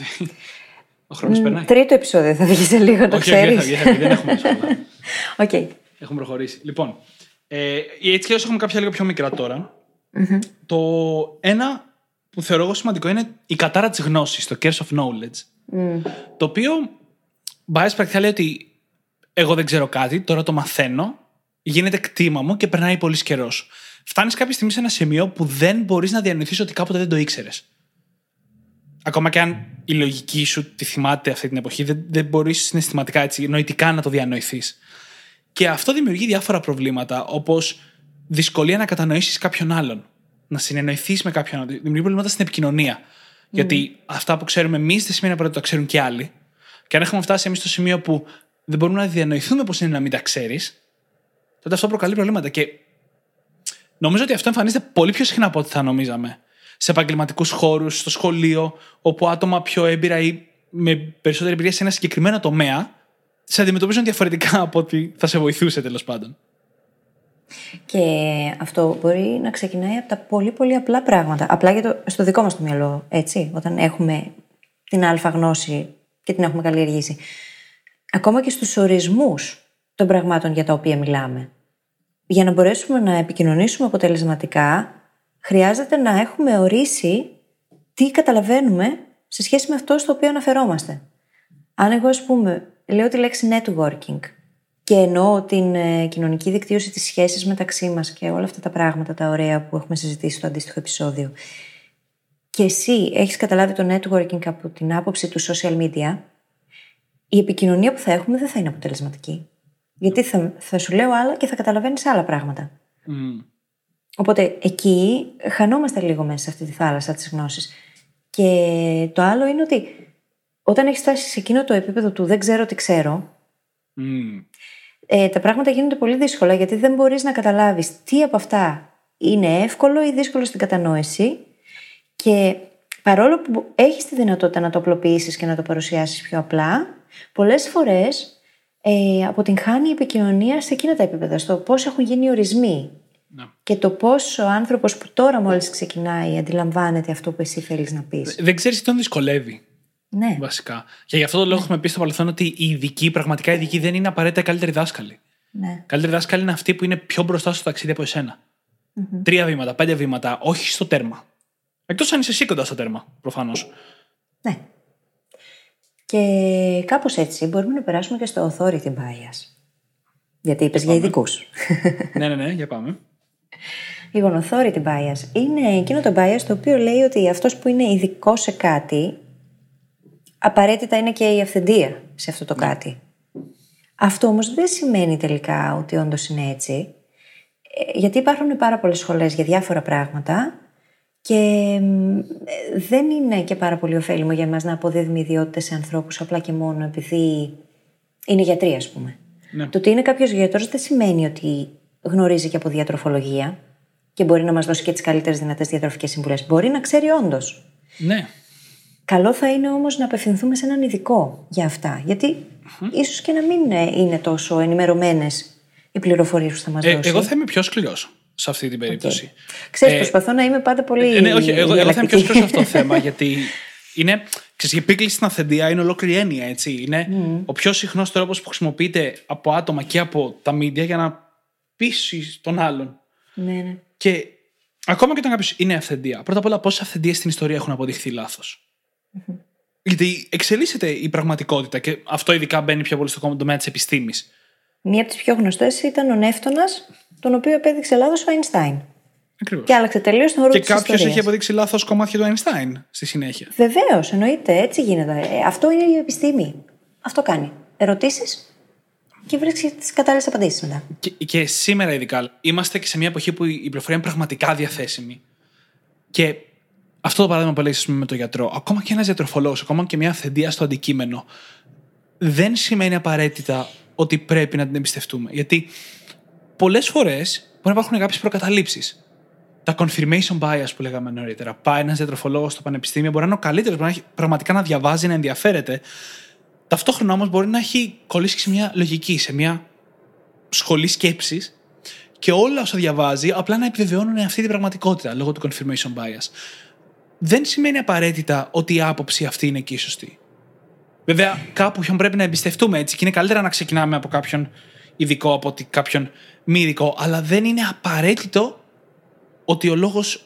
ο χρόνος περνάει. Τρίτο επεισόδιο θα βγει σε λίγο, το ξέρεις. Όχι, όχι, δεν έχουμε σχόλια. Okay. Έχουμε προχωρήσει. Λοιπόν, ε, έτσι και όσο έχουμε κάποια λίγο πιο μικρά τώρα. Mm-hmm. Το ένα που θεωρώ εγώ σημαντικό είναι η κατάρα της γνώσης, το curse of knowledge. Mm. Το οποίο bias πρακτικά λέει ότι εγώ δεν ξέρω κάτι, τώρα το μαθαίνω, γίνεται κτήμα μου και περνάει πολύς καιρός. Φτάνεις κάποια στιγμή σε ένα σημείο που δεν μπορείς να διανοηθείς ότι κάποτε δεν το ήξερες. Ακόμα και αν η λογική σου τη θυμάται αυτή την εποχή, δεν, δεν μπορείς συναισθηματικά, έτσι, νοητικά να το διανοηθείς. Και αυτό δημιουργεί διάφορα προβλήματα, όπως δυσκολία να κατανοήσεις κάποιον άλλον. Να συνεννοηθείς με κάποιον, να δημιουργεί προβλήματα στην επικοινωνία. Mm. Γιατί αυτά που ξέρουμε εμείς δεν σημαίνει απαραίτητα ότι τα ξέρουν και άλλοι. Και αν έχουμε φτάσει εμείς στο σημείο που δεν μπορούμε να διανοηθούμε πώς είναι να μην τα ξέρεις, τότε αυτό προκαλεί προβλήματα. Και νομίζω ότι αυτό εμφανίζεται πολύ πιο συχνά από ό,τι θα νομίζαμε. Σε επαγγελματικούς χώρους, στο σχολείο, όπου άτομα πιο έμπειρα ή με περισσότερη εμπειρία σε ένα συγκεκριμένο τομέα σε αντιμετωπίζουν διαφορετικά από ό,τι θα σε βοηθούσε, τέλος πάντων. Και αυτό μπορεί να ξεκινάει από τα πολύ πολύ απλά πράγματα. Απλά για το, στο δικό μας το μυαλό, έτσι, όταν έχουμε την αλφα γνώση και την έχουμε καλλιεργήσει. Ακόμα και στους ορισμούς των πραγμάτων για τα οποία μιλάμε. Για να μπορέσουμε να επικοινωνήσουμε αποτελεσματικά, χρειάζεται να έχουμε ορίσει τι καταλαβαίνουμε σε σχέση με αυτό στο οποίο αναφερόμαστε. Αν εγώ, ας πούμε, λέω τη λέξη networking και εννοώ την ε, κοινωνική δικτύωση της σχέσης μεταξύ μας και όλα αυτά τα πράγματα τα ωραία που έχουμε συζητήσει στο αντίστοιχο επεισόδιο, και εσύ έχεις καταλάβει το networking από την άποψη του social media, η επικοινωνία που θα έχουμε δεν θα είναι αποτελεσματική. Γιατί θα, θα σου λέω άλλα και θα καταλαβαίνεις άλλα πράγματα. Mm. Οπότε εκεί χανόμαστε λίγο μέσα σε αυτή τη θάλασσα της γνώσης. Και το άλλο είναι ότι όταν έχεις φτάσει σε εκείνο το επίπεδο του δεν ξέρω τι ξέρω, mm. ε, τα πράγματα γίνονται πολύ δύσκολα, γιατί δεν μπορείς να καταλάβεις τι από αυτά είναι εύκολο ή δύσκολο στην κατανόηση, και παρόλο που έχεις τη δυνατότητα να το απλοποιήσεις και να το παρουσιάσεις πιο απλά, πολλές φορές ε, αποτυγχάνει η επικοινωνία σε εκείνα τα επίπεδα, στο πώς έχουν γίνει οι ορισμοί. Ναι. Και το πώς ο άνθρωπος που τώρα μόλις ξεκινάει αντιλαμβάνεται αυτό που εσύ θέλεις να πεις. Δεν ξέρεις τι τον δυσκολεύει. Ναι. Βασικά. Και γι' αυτό το λόγο ναι. έχουμε πει στο παρελθόν ότι οι ειδικοί, πραγματικά οι ειδικοί, δεν είναι απαραίτητα καλύτεροι δάσκαλοι. Ναι. Καλύτεροι δάσκαλοι είναι αυτοί που είναι πιο μπροστά στο ταξίδι από εσένα. Mm-hmm. Τρία βήματα, πέντε βήματα, όχι στο τέρμα. Εκτός αν είσαι εσύ κοντά στο τέρμα, προφανώς. Ναι. Και κάπως έτσι μπορούμε να περάσουμε και στο authority bias. Γιατί είπες για ειδικούς. Ναι, ναι, ναι, για πάμε. Λοιπόν, authority bias είναι εκείνο το bias το οποίο λέει ότι αυτός που είναι ειδικό σε κάτι, απαραίτητα είναι και η αυθεντία σε αυτό το κάτι. Αυτό όμως δεν σημαίνει τελικά ότι όντως είναι έτσι, γιατί υπάρχουν πάρα πολλές σχολές για διάφορα πράγματα και δεν είναι και πάρα πολύ ωφέλιμο για εμάς να αποδίδουμε ιδιότητες σε ανθρώπους απλά και μόνο επειδή είναι γιατροί, ας πούμε. Ναι. Το ότι είναι κάποιος γιατρός δεν σημαίνει ότι γνωρίζει και από διατροφολογία και μπορεί να μας δώσει και τις καλύτερες δυνατές διατροφικές συμβουλές. Μπορεί να ξέρει όντως. Ναι. Καλό θα είναι όμως να απευθυνθούμε σε έναν ειδικό για αυτά. Γιατί mm-hmm. ίσως και να μην είναι τόσο ενημερωμένες οι πληροφορίες που θα μας ε, δώσει. Εγώ θα είμαι πιο σκληρός σε αυτή την περίπτωση. Okay. Ξέρεις, ε, προσπαθώ να είμαι πάντα πολύ. Ε, ναι, όχι, εγώ, εγώ θα είμαι πιο σκληρός σε αυτό το θέμα, γιατί είναι. Η επίκληση στην αυθεντία είναι ολόκληρη έννοια, έτσι. Είναι mm. ο πιο συχνός τρόπος που χρησιμοποιείται από άτομα και από τα media για να πείσει τον άλλον. Ναι, ναι. Και ακόμα και όταν κάποιος είναι αυθεντία, πρώτα απ' όλα πόσες αυθεντίες στην ιστορία έχουν αποδειχθεί λάθος. Mm-hmm. Γιατί εξελίσσεται η πραγματικότητα και αυτό ειδικά μπαίνει πιο πολύ στο τομέα της επιστήμης. Μία από τις πιο γνωστές ήταν ο Νεύτωνας, τον οποίο επέδειξε λάθος ο Αϊνστάιν. Ακριβώς. Και άλλαξε τελείως τον ρόλο της ιστορίας. Και κάποιος έχει αποδείξει λάθος κομμάτια του Αϊνστάιν στη συνέχεια. Βεβαίως, εννοείται, έτσι γίνεται. Αυτό είναι η επιστήμη. Αυτό κάνει. Ερωτήσεις και βρίσκει τις κατάλληλες απαντήσεις μετά. Και, και σήμερα, ειδικά, είμαστε και σε μια εποχή που η πληροφορία είναι πραγματικά διαθέσιμη. Και αυτό το παράδειγμα που λέγαμε με τον γιατρό, ακόμα και ένας διατροφολόγος, ακόμα και μια αυθεντία στο αντικείμενο, δεν σημαίνει απαραίτητα ότι πρέπει να την εμπιστευτούμε. Γιατί πολλές φορές μπορεί να υπάρχουν κάποιες προκαταλήψεις. Τα confirmation bias που λέγαμε νωρίτερα. Πάει ένας διατροφολόγος στο πανεπιστήμιο, μπορεί να είναι ο καλύτερος, μπορεί να έχει πραγματικά να διαβάζει, να ενδιαφέρεται. Ταυτόχρονα όμως μπορεί να έχει κολλήσει σε μια λογική, σε μια σχολή σκέψης, και όλα όσα διαβάζει απλά να επιβεβαιώνουν αυτή την πραγματικότητα λόγω του confirmation bias. Δεν σημαίνει απαραίτητα ότι η άποψη αυτή είναι και η σωστή. Βέβαια, κάποιον πρέπει να εμπιστευτούμε, έτσι, και είναι καλύτερα να ξεκινάμε από κάποιον ειδικό από ότι κάποιον μη ειδικό, αλλά δεν είναι απαραίτητο ότι ο λόγος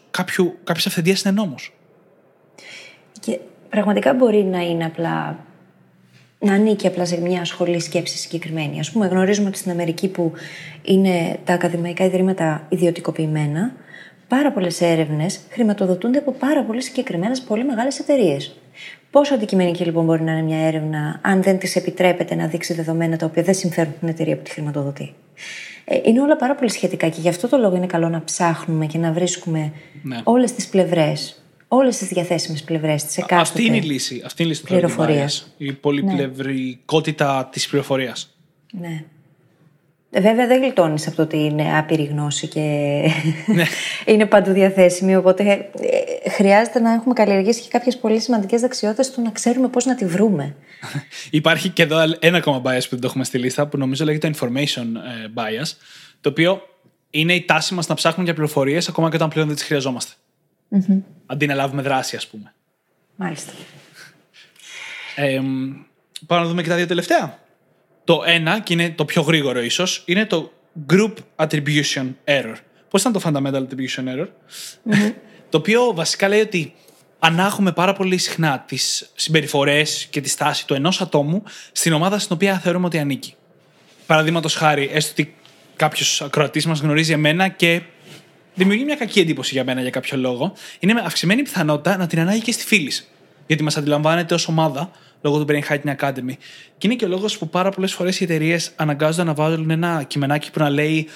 κάποιας αυθεντίας είναι νόμος. Και πραγματικά μπορεί να είναι απλά, να ανήκει απλά σε μια σχολή σκέψης συγκεκριμένη. Ας πούμε, γνωρίζουμε ότι στην Αμερική, που είναι τα ακαδημαϊκά ιδρύματα ιδιωτικοποιημένα, πάρα πολλές έρευνες χρηματοδοτούνται από πάρα πολύ συγκεκριμένες, πολύ μεγάλες εταιρείες. Πόσο αντικειμενική λοιπόν μπορεί να είναι μια έρευνα, αν δεν της επιτρέπεται να δείξει δεδομένα τα οποία δεν συμφέρουν την εταιρεία που τη χρηματοδοτεί? Είναι όλα πάρα πολύ σχετικά και γι' αυτό το λόγο είναι καλό να ψάχνουμε και να βρίσκουμε ναι. όλες τις πλευρές, όλες τις διαθέσιμες πλευρές της εκάστοτε. Αυτή είναι η λύση. Αυτή είναι η λύση πληροφορίας. Η πολυπλευρικότητα ναι. της πληροφορίας. Ναι. Βέβαια δεν γλιτώνεις από το ότι είναι άπειρη γνώση και ναι. είναι παντού διαθέσιμη. Οπότε χρειάζεται να έχουμε καλλιεργήσει και κάποιες πολύ σημαντικές δεξιότητες του να ξέρουμε πώς να τη βρούμε. Υπάρχει και εδώ ένα ακόμα bias που δεν το έχουμε στη λίστα, που νομίζω λέγεται information bias, το οποίο είναι η τάση μας να ψάχνουμε για πληροφορίες ακόμα και όταν πλέον δεν τις χρειαζόμαστε. Mm-hmm. Αντί να λάβουμε δράση, ας πούμε. Μάλιστα. Ε, πάμε να δούμε και τα δύο τελευταία. Το ένα, και είναι το πιο γρήγορο ίσως, είναι το Group Attribution Error. Πώς ήταν το Fundamental Attribution Error? Mm-hmm. Το οποίο βασικά λέει ότι ανάγουμε πάρα πολύ συχνά τις συμπεριφορές και τη στάση του ενός ατόμου στην ομάδα στην οποία θεωρούμε ότι ανήκει. Παραδείγματος χάρη, έστω ότι κάποιος ακροατής μας γνωρίζει εμένα και δημιουργεί μια κακή εντύπωση για μένα για κάποιο λόγο, είναι με αυξημένη πιθανότητα να την ανάγει και στη Φύλλις. Γιατί μας αντιλαμβάνεται ως ομάδα λόγω του Brain Hacking Academy. Και είναι και ο λόγος που πάρα πολλές φορές οι εταιρείες αναγκάζονται να βάλουν ένα κειμενάκι που να λέει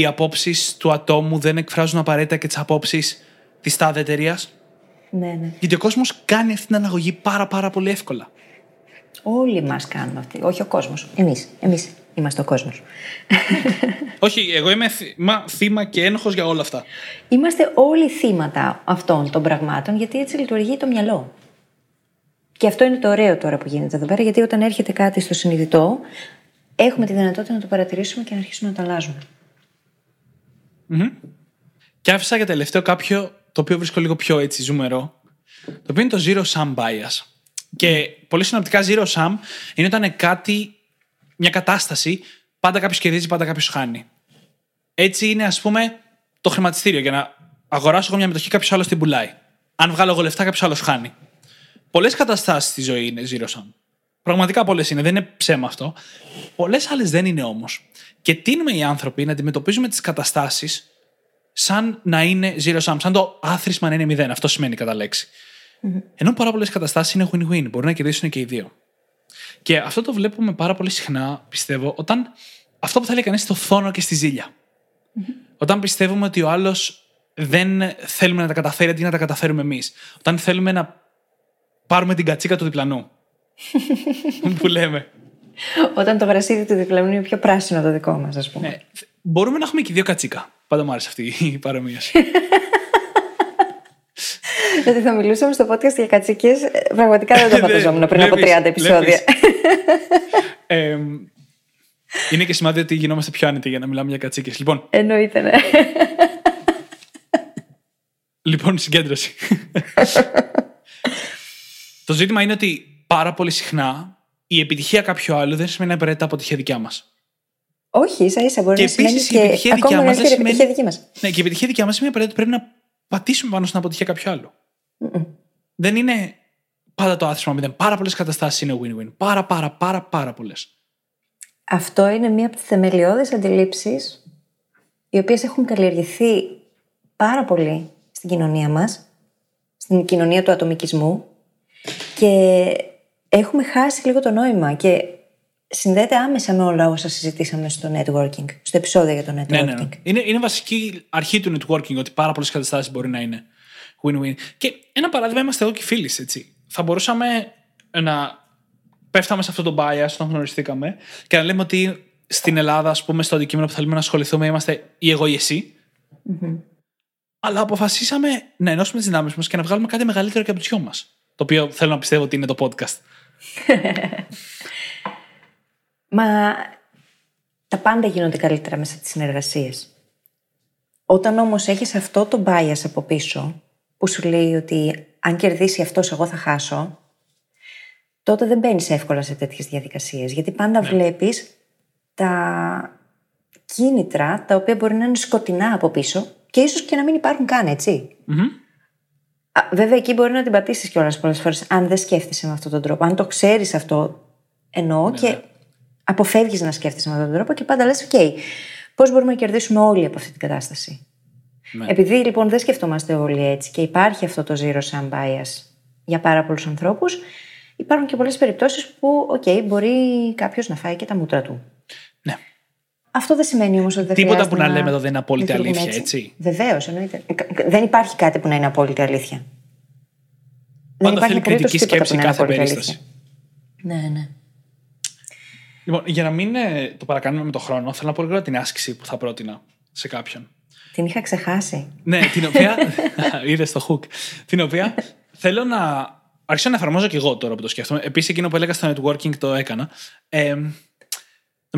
οι απόψεις του ατόμου δεν εκφράζουν απαραίτητα και τις απόψεις της τάδε εταιρείας. Ναι, ναι. Γιατί ο κόσμος κάνει αυτή την αναγωγή πάρα, πάρα πολύ εύκολα. Όλοι μας κάνουμε αυτή. Όχι ο κόσμος. Εμείς. Εμείς είμαστε ο κόσμος. Όχι, εγώ είμαι θύμα, θύμα και ένοχος για όλα αυτά. Είμαστε όλοι θύματα αυτών των πραγμάτων, γιατί έτσι λειτουργεί το μυαλό. Και αυτό είναι το ωραίο τώρα που γίνεται εδώ πέρα, γιατί όταν έρχεται κάτι στο συνειδητό, έχουμε τη δυνατότητα να το παρατηρήσουμε και να αρχίσουμε να το αλλάζουμε. Mm-hmm. Και άφησα για τελευταίο κάποιο το οποίο βρίσκω λίγο πιο έτσι ζούμερο, το οποίο είναι το zero sum bias. Και πολύ συνοπτικά, zero sum είναι όταν κάτι, μια κατάσταση, πάντα κάποιος κερδίζει, πάντα κάποιος χάνει. Έτσι είναι, ας πούμε, το χρηματιστήριο. Για να αγοράσω εγώ μια μετοχή, κάποιος άλλος την πουλάει. Αν βγάλω εγώ λεφτά, κάποιος άλλος χάνει. Πολλές καταστάσεις στη ζωή είναι zero sum. Πραγματικά πολλές είναι, δεν είναι ψέμα αυτό. Πολλές άλλες δεν είναι όμως. Και τείνουμε οι άνθρωποι να αντιμετωπίζουμε τις καταστάσεις σαν να είναι zero sum, σαν το άθροισμα να είναι μηδέν. Αυτό σημαίνει κατά λέξη. Mm-hmm. Ενώ πάρα πολλές καταστάσεις είναι win-win, μπορούν να κερδίσουν και οι δύο. Και αυτό το βλέπουμε πάρα πολύ συχνά, πιστεύω, όταν αυτό που θα λέει κανείς στο θόνο και στη ζήλια. Mm-hmm. Όταν πιστεύουμε ότι ο άλλος δεν θέλουμε να τα καταφέρει, αντί να τα καταφέρουμε εμείς. Όταν θέλουμε να πάρουμε την κατσίκα του διπλανού. Που λέμε. Όταν το γρασίδι του διπλανού είναι πιο πράσινο το δικό μας, ας πούμε. Ναι. Μπορούμε να έχουμε και δύο κατσίκα. Πάντα μου άρεσε αυτή η παρομοίωση. Γιατί θα μιλούσαμε στο podcast για κατσίκες, πραγματικά δεν το φανταζόμουν πριν από τριάντα επεισόδια. ε, είναι και σημάδι ότι γινόμαστε πιο άνετοι για να μιλάμε για κατσίκες. Λοιπόν, εννοείται, ναι. Λοιπόν, συγκέντρωση. Το ζήτημα είναι ότι πάρα πολύ συχνά η επιτυχία κάποιου άλλου δεν σημαίνει απαραίτητα αποτυχία δικιά μας. Όχι, ίσα ίσα μπορεί να σημαίνει και επιτυχία δικιά μας. Ναι, και η επιτυχία δικιά μας σημαίνει απαραίτητα ότι πρέπει να πατήσουμε πάνω στην αποτυχία κάποιου άλλου. Mm-mm. Δεν είναι πάντα το άθροισμα μηδέν. Πάρα πολλές καταστάσεις είναι win-win. Πάρα πάρα πάρα πάρα πολλές. Αυτό είναι μία από τις θεμελιώδεις αντιλήψεις οι οποίες έχουν καλλιεργηθεί πάρα πολύ στην κοινωνία μας, στην κοινωνία του ατομικισμού, και έχουμε χάσει λίγο το νόημα και συνδέεται άμεσα με όλα όσα συζητήσαμε στο networking, στο επεισόδιο για το networking. Ναι, ναι, ναι. Είναι, είναι βασική αρχή του networking ότι πάρα πολλές καταστάσεις μπορεί να είναι win-win. Και ένα παράδειγμα, είμαστε εδώ και φίλοι, έτσι. Θα μπορούσαμε να πέφταμε σε αυτό το bias όταν γνωριστήκαμε και να λέμε ότι στην Ελλάδα, ας πούμε, στο αντικείμενο που θέλουμε να ασχοληθούμε, είμαστε οι εγώ ή εσύ. Mm-hmm. Αλλά αποφασίσαμε να ενώσουμε τις δυνάμεις μας και να βγάλουμε κάτι μεγαλύτερο και από τους δυο μας. Το οποίο θέλω να πιστεύω ότι είναι το podcast. Μα τα πάντα γίνονται καλύτερα μέσα από τις συνεργασίες. Όταν όμως έχεις αυτό το bias από πίσω, που σου λέει ότι αν κερδίσει αυτός εγώ θα χάσω, τότε δεν μπαίνεις εύκολα σε τέτοιες διαδικασίες. Γιατί πάντα ναι. βλέπεις τα κίνητρα τα οποία μπορεί να είναι σκοτεινά από πίσω και ίσως και να μην υπάρχουν καν, έτσι. Mm-hmm. Βέβαια, εκεί μπορεί να την πατήσεις κιόλας πολλές φορές, αν δεν σκέφτεσαι με αυτόν τον τρόπο. Αν το ξέρεις αυτό, εννοώ, ναι, και ναι. αποφεύγεις να σκέφτεσαι με αυτόν τον τρόπο και πάντα λες: OK, πώς μπορούμε να κερδίσουμε όλοι από αυτή την κατάσταση. Ναι. Επειδή λοιπόν δεν σκεφτόμαστε όλοι έτσι και υπάρχει αυτό το zero sum bias για πάρα πολλούς ανθρώπους, υπάρχουν και πολλές περιπτώσεις που, OK, μπορεί κάποιος να φάει και τα μούτρα του. Ναι. Αυτό δεν σημαίνει όμως ότι δεν τίποτα χρειάζεται. Τίποτα που να, να λέμε εδώ δεν είναι απόλυτη αλήθεια, έτσι. έτσι. Βεβαίως, εννοείται. Δεν υπάρχει κάτι που να είναι απόλυτη αλήθεια. Πάντα θέλει κριτική σκέψη κάθε περίσταση. Ναι, ναι. Λοιπόν, για να μην το παρακάνουμε με τον χρόνο, θέλω να πω λίγο την άσκηση που θα πρότεινα σε κάποιον. Την είχα ξεχάσει. Ναι, την οποία. Είδες το hook. Την οποία θέλω να. Άρχισα να εφαρμόζω και εγώ τώρα που το σκέφτομαι. Επίσης, εκείνο που έλεγα στο networking το έκανα. Ε,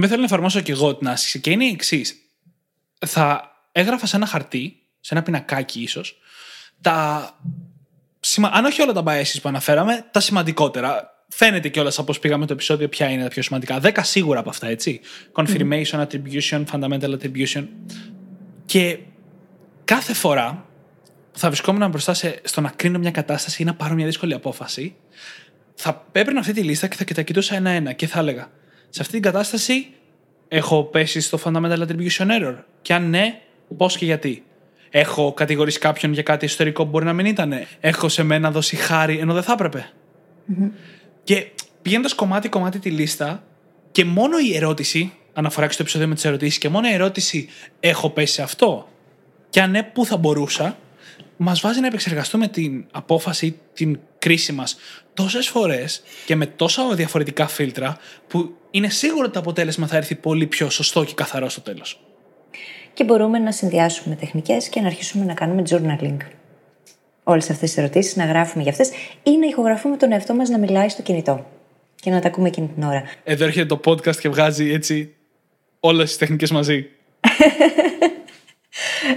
Θέλω να εφαρμόσω και εγώ την άσκηση και είναι η εξής. Θα έγραφα σε ένα χαρτί, σε ένα πινακάκι ίσως, τα... αν όχι όλα τα biases που αναφέραμε, τα σημαντικότερα. Φαίνεται κιόλας όπως πήγαμε το επεισόδιο ποια είναι τα πιο σημαντικά. Δέκα σίγουρα από αυτά, έτσι. Confirmation, attribution, fundamental attribution. Και κάθε φορά που θα βρισκόμουν μπροστά σε... στο να κρίνω μια κατάσταση ή να πάρω μια δύσκολη απόφαση, θα έπαιρνα αυτή τη λίστα και θα τα κοιτούσα ένα-ένα και θα έλεγα: σε αυτή την κατάσταση έχω πέσει στο fundamental attribution error. Και αν ναι, πώς και γιατί. Έχω κατηγορήσει κάποιον για κάτι ιστορικό που μπορεί να μην ήταν. Έχω σε μένα δώσει χάρη ενώ δεν θα έπρεπε. Mm-hmm. Και πηγαίνοντας κομμάτι-κομμάτι τη λίστα, και μόνο η ερώτηση αναφορά και στο επεισόδιο με τις ερωτήσεις. Και μόνο η ερώτηση «Έχω πέσει σε αυτό?» και αν ναι, πού θα μπορούσα, μας βάζει να επεξεργαστούμε την απόφαση, την κρίση μας τόσες φορές και με τόσα διαφορετικά φίλτρα, που είναι σίγουρο ότι το αποτέλεσμα θα έρθει πολύ πιο σωστό και καθαρό στο τέλος. Και μπορούμε να συνδυάσουμε τεχνικές και να αρχίσουμε να κάνουμε journaling. Όλες αυτές τις ερωτήσεις, να γράφουμε για αυτές ή να ηχογραφούμε τον εαυτό μας να μιλάει στο κινητό και να τα ακούμε εκείνη την ώρα. Εδώ έρχεται το podcast και βγάζει έτσι όλες τις τεχνικές μαζί.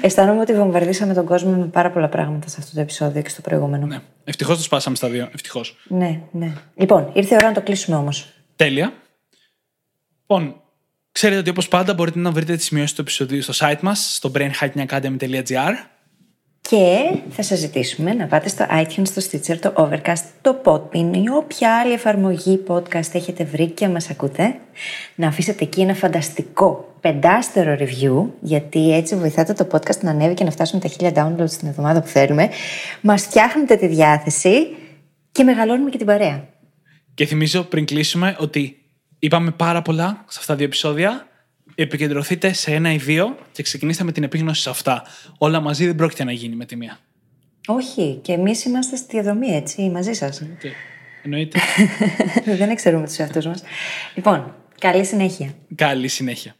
Αισθάνομαι ότι βομβαρδίσαμε τον κόσμο με πάρα πολλά πράγματα σε αυτό το επεισόδιο και στο προηγούμενο. Ναι. Ευτυχώς το σπάσαμε στα δύο. Ευτυχώς. Ναι, ναι. Λοιπόν, ήρθε η ώρα να το κλείσουμε όμως. Τέλεια. Λοιπόν, ξέρετε ότι όπως πάντα μπορείτε να βρείτε τις σημειώσεις του επεισοδίου στο site μας, στο brain hacking academy dot g r. Και θα σας ζητήσουμε να πάτε στο iTunes, στο Stitcher, το Overcast, το Podbean ή όποια άλλη εφαρμογή podcast έχετε βρει και μας ακούτε, να αφήσετε εκεί ένα φανταστικό πεντάστερο review, γιατί έτσι βοηθάτε το podcast να ανέβει και να φτάσουμε τα χίλια downloads την εβδομάδα που θέλουμε. Μας φτιάχνετε τη διάθεση και μεγαλώνουμε και την παρέα. Και θυμίζω πριν κλείσουμε ότι είπαμε πάρα πολλά σε αυτά δύο επεισόδια. Επικεντρωθείτε σε ένα ή δύο και ξεκινήστε με την επίγνωση σε αυτά. Όλα μαζί δεν πρόκειται να γίνει με τη μία. Όχι, και εμείς είμαστε στη διαδρομή, έτσι, μαζί σας. Εννοείται. Δεν ξέρουμε τους εαυτούς μας. Λοιπόν, καλή συνέχεια. Καλή συνέχεια.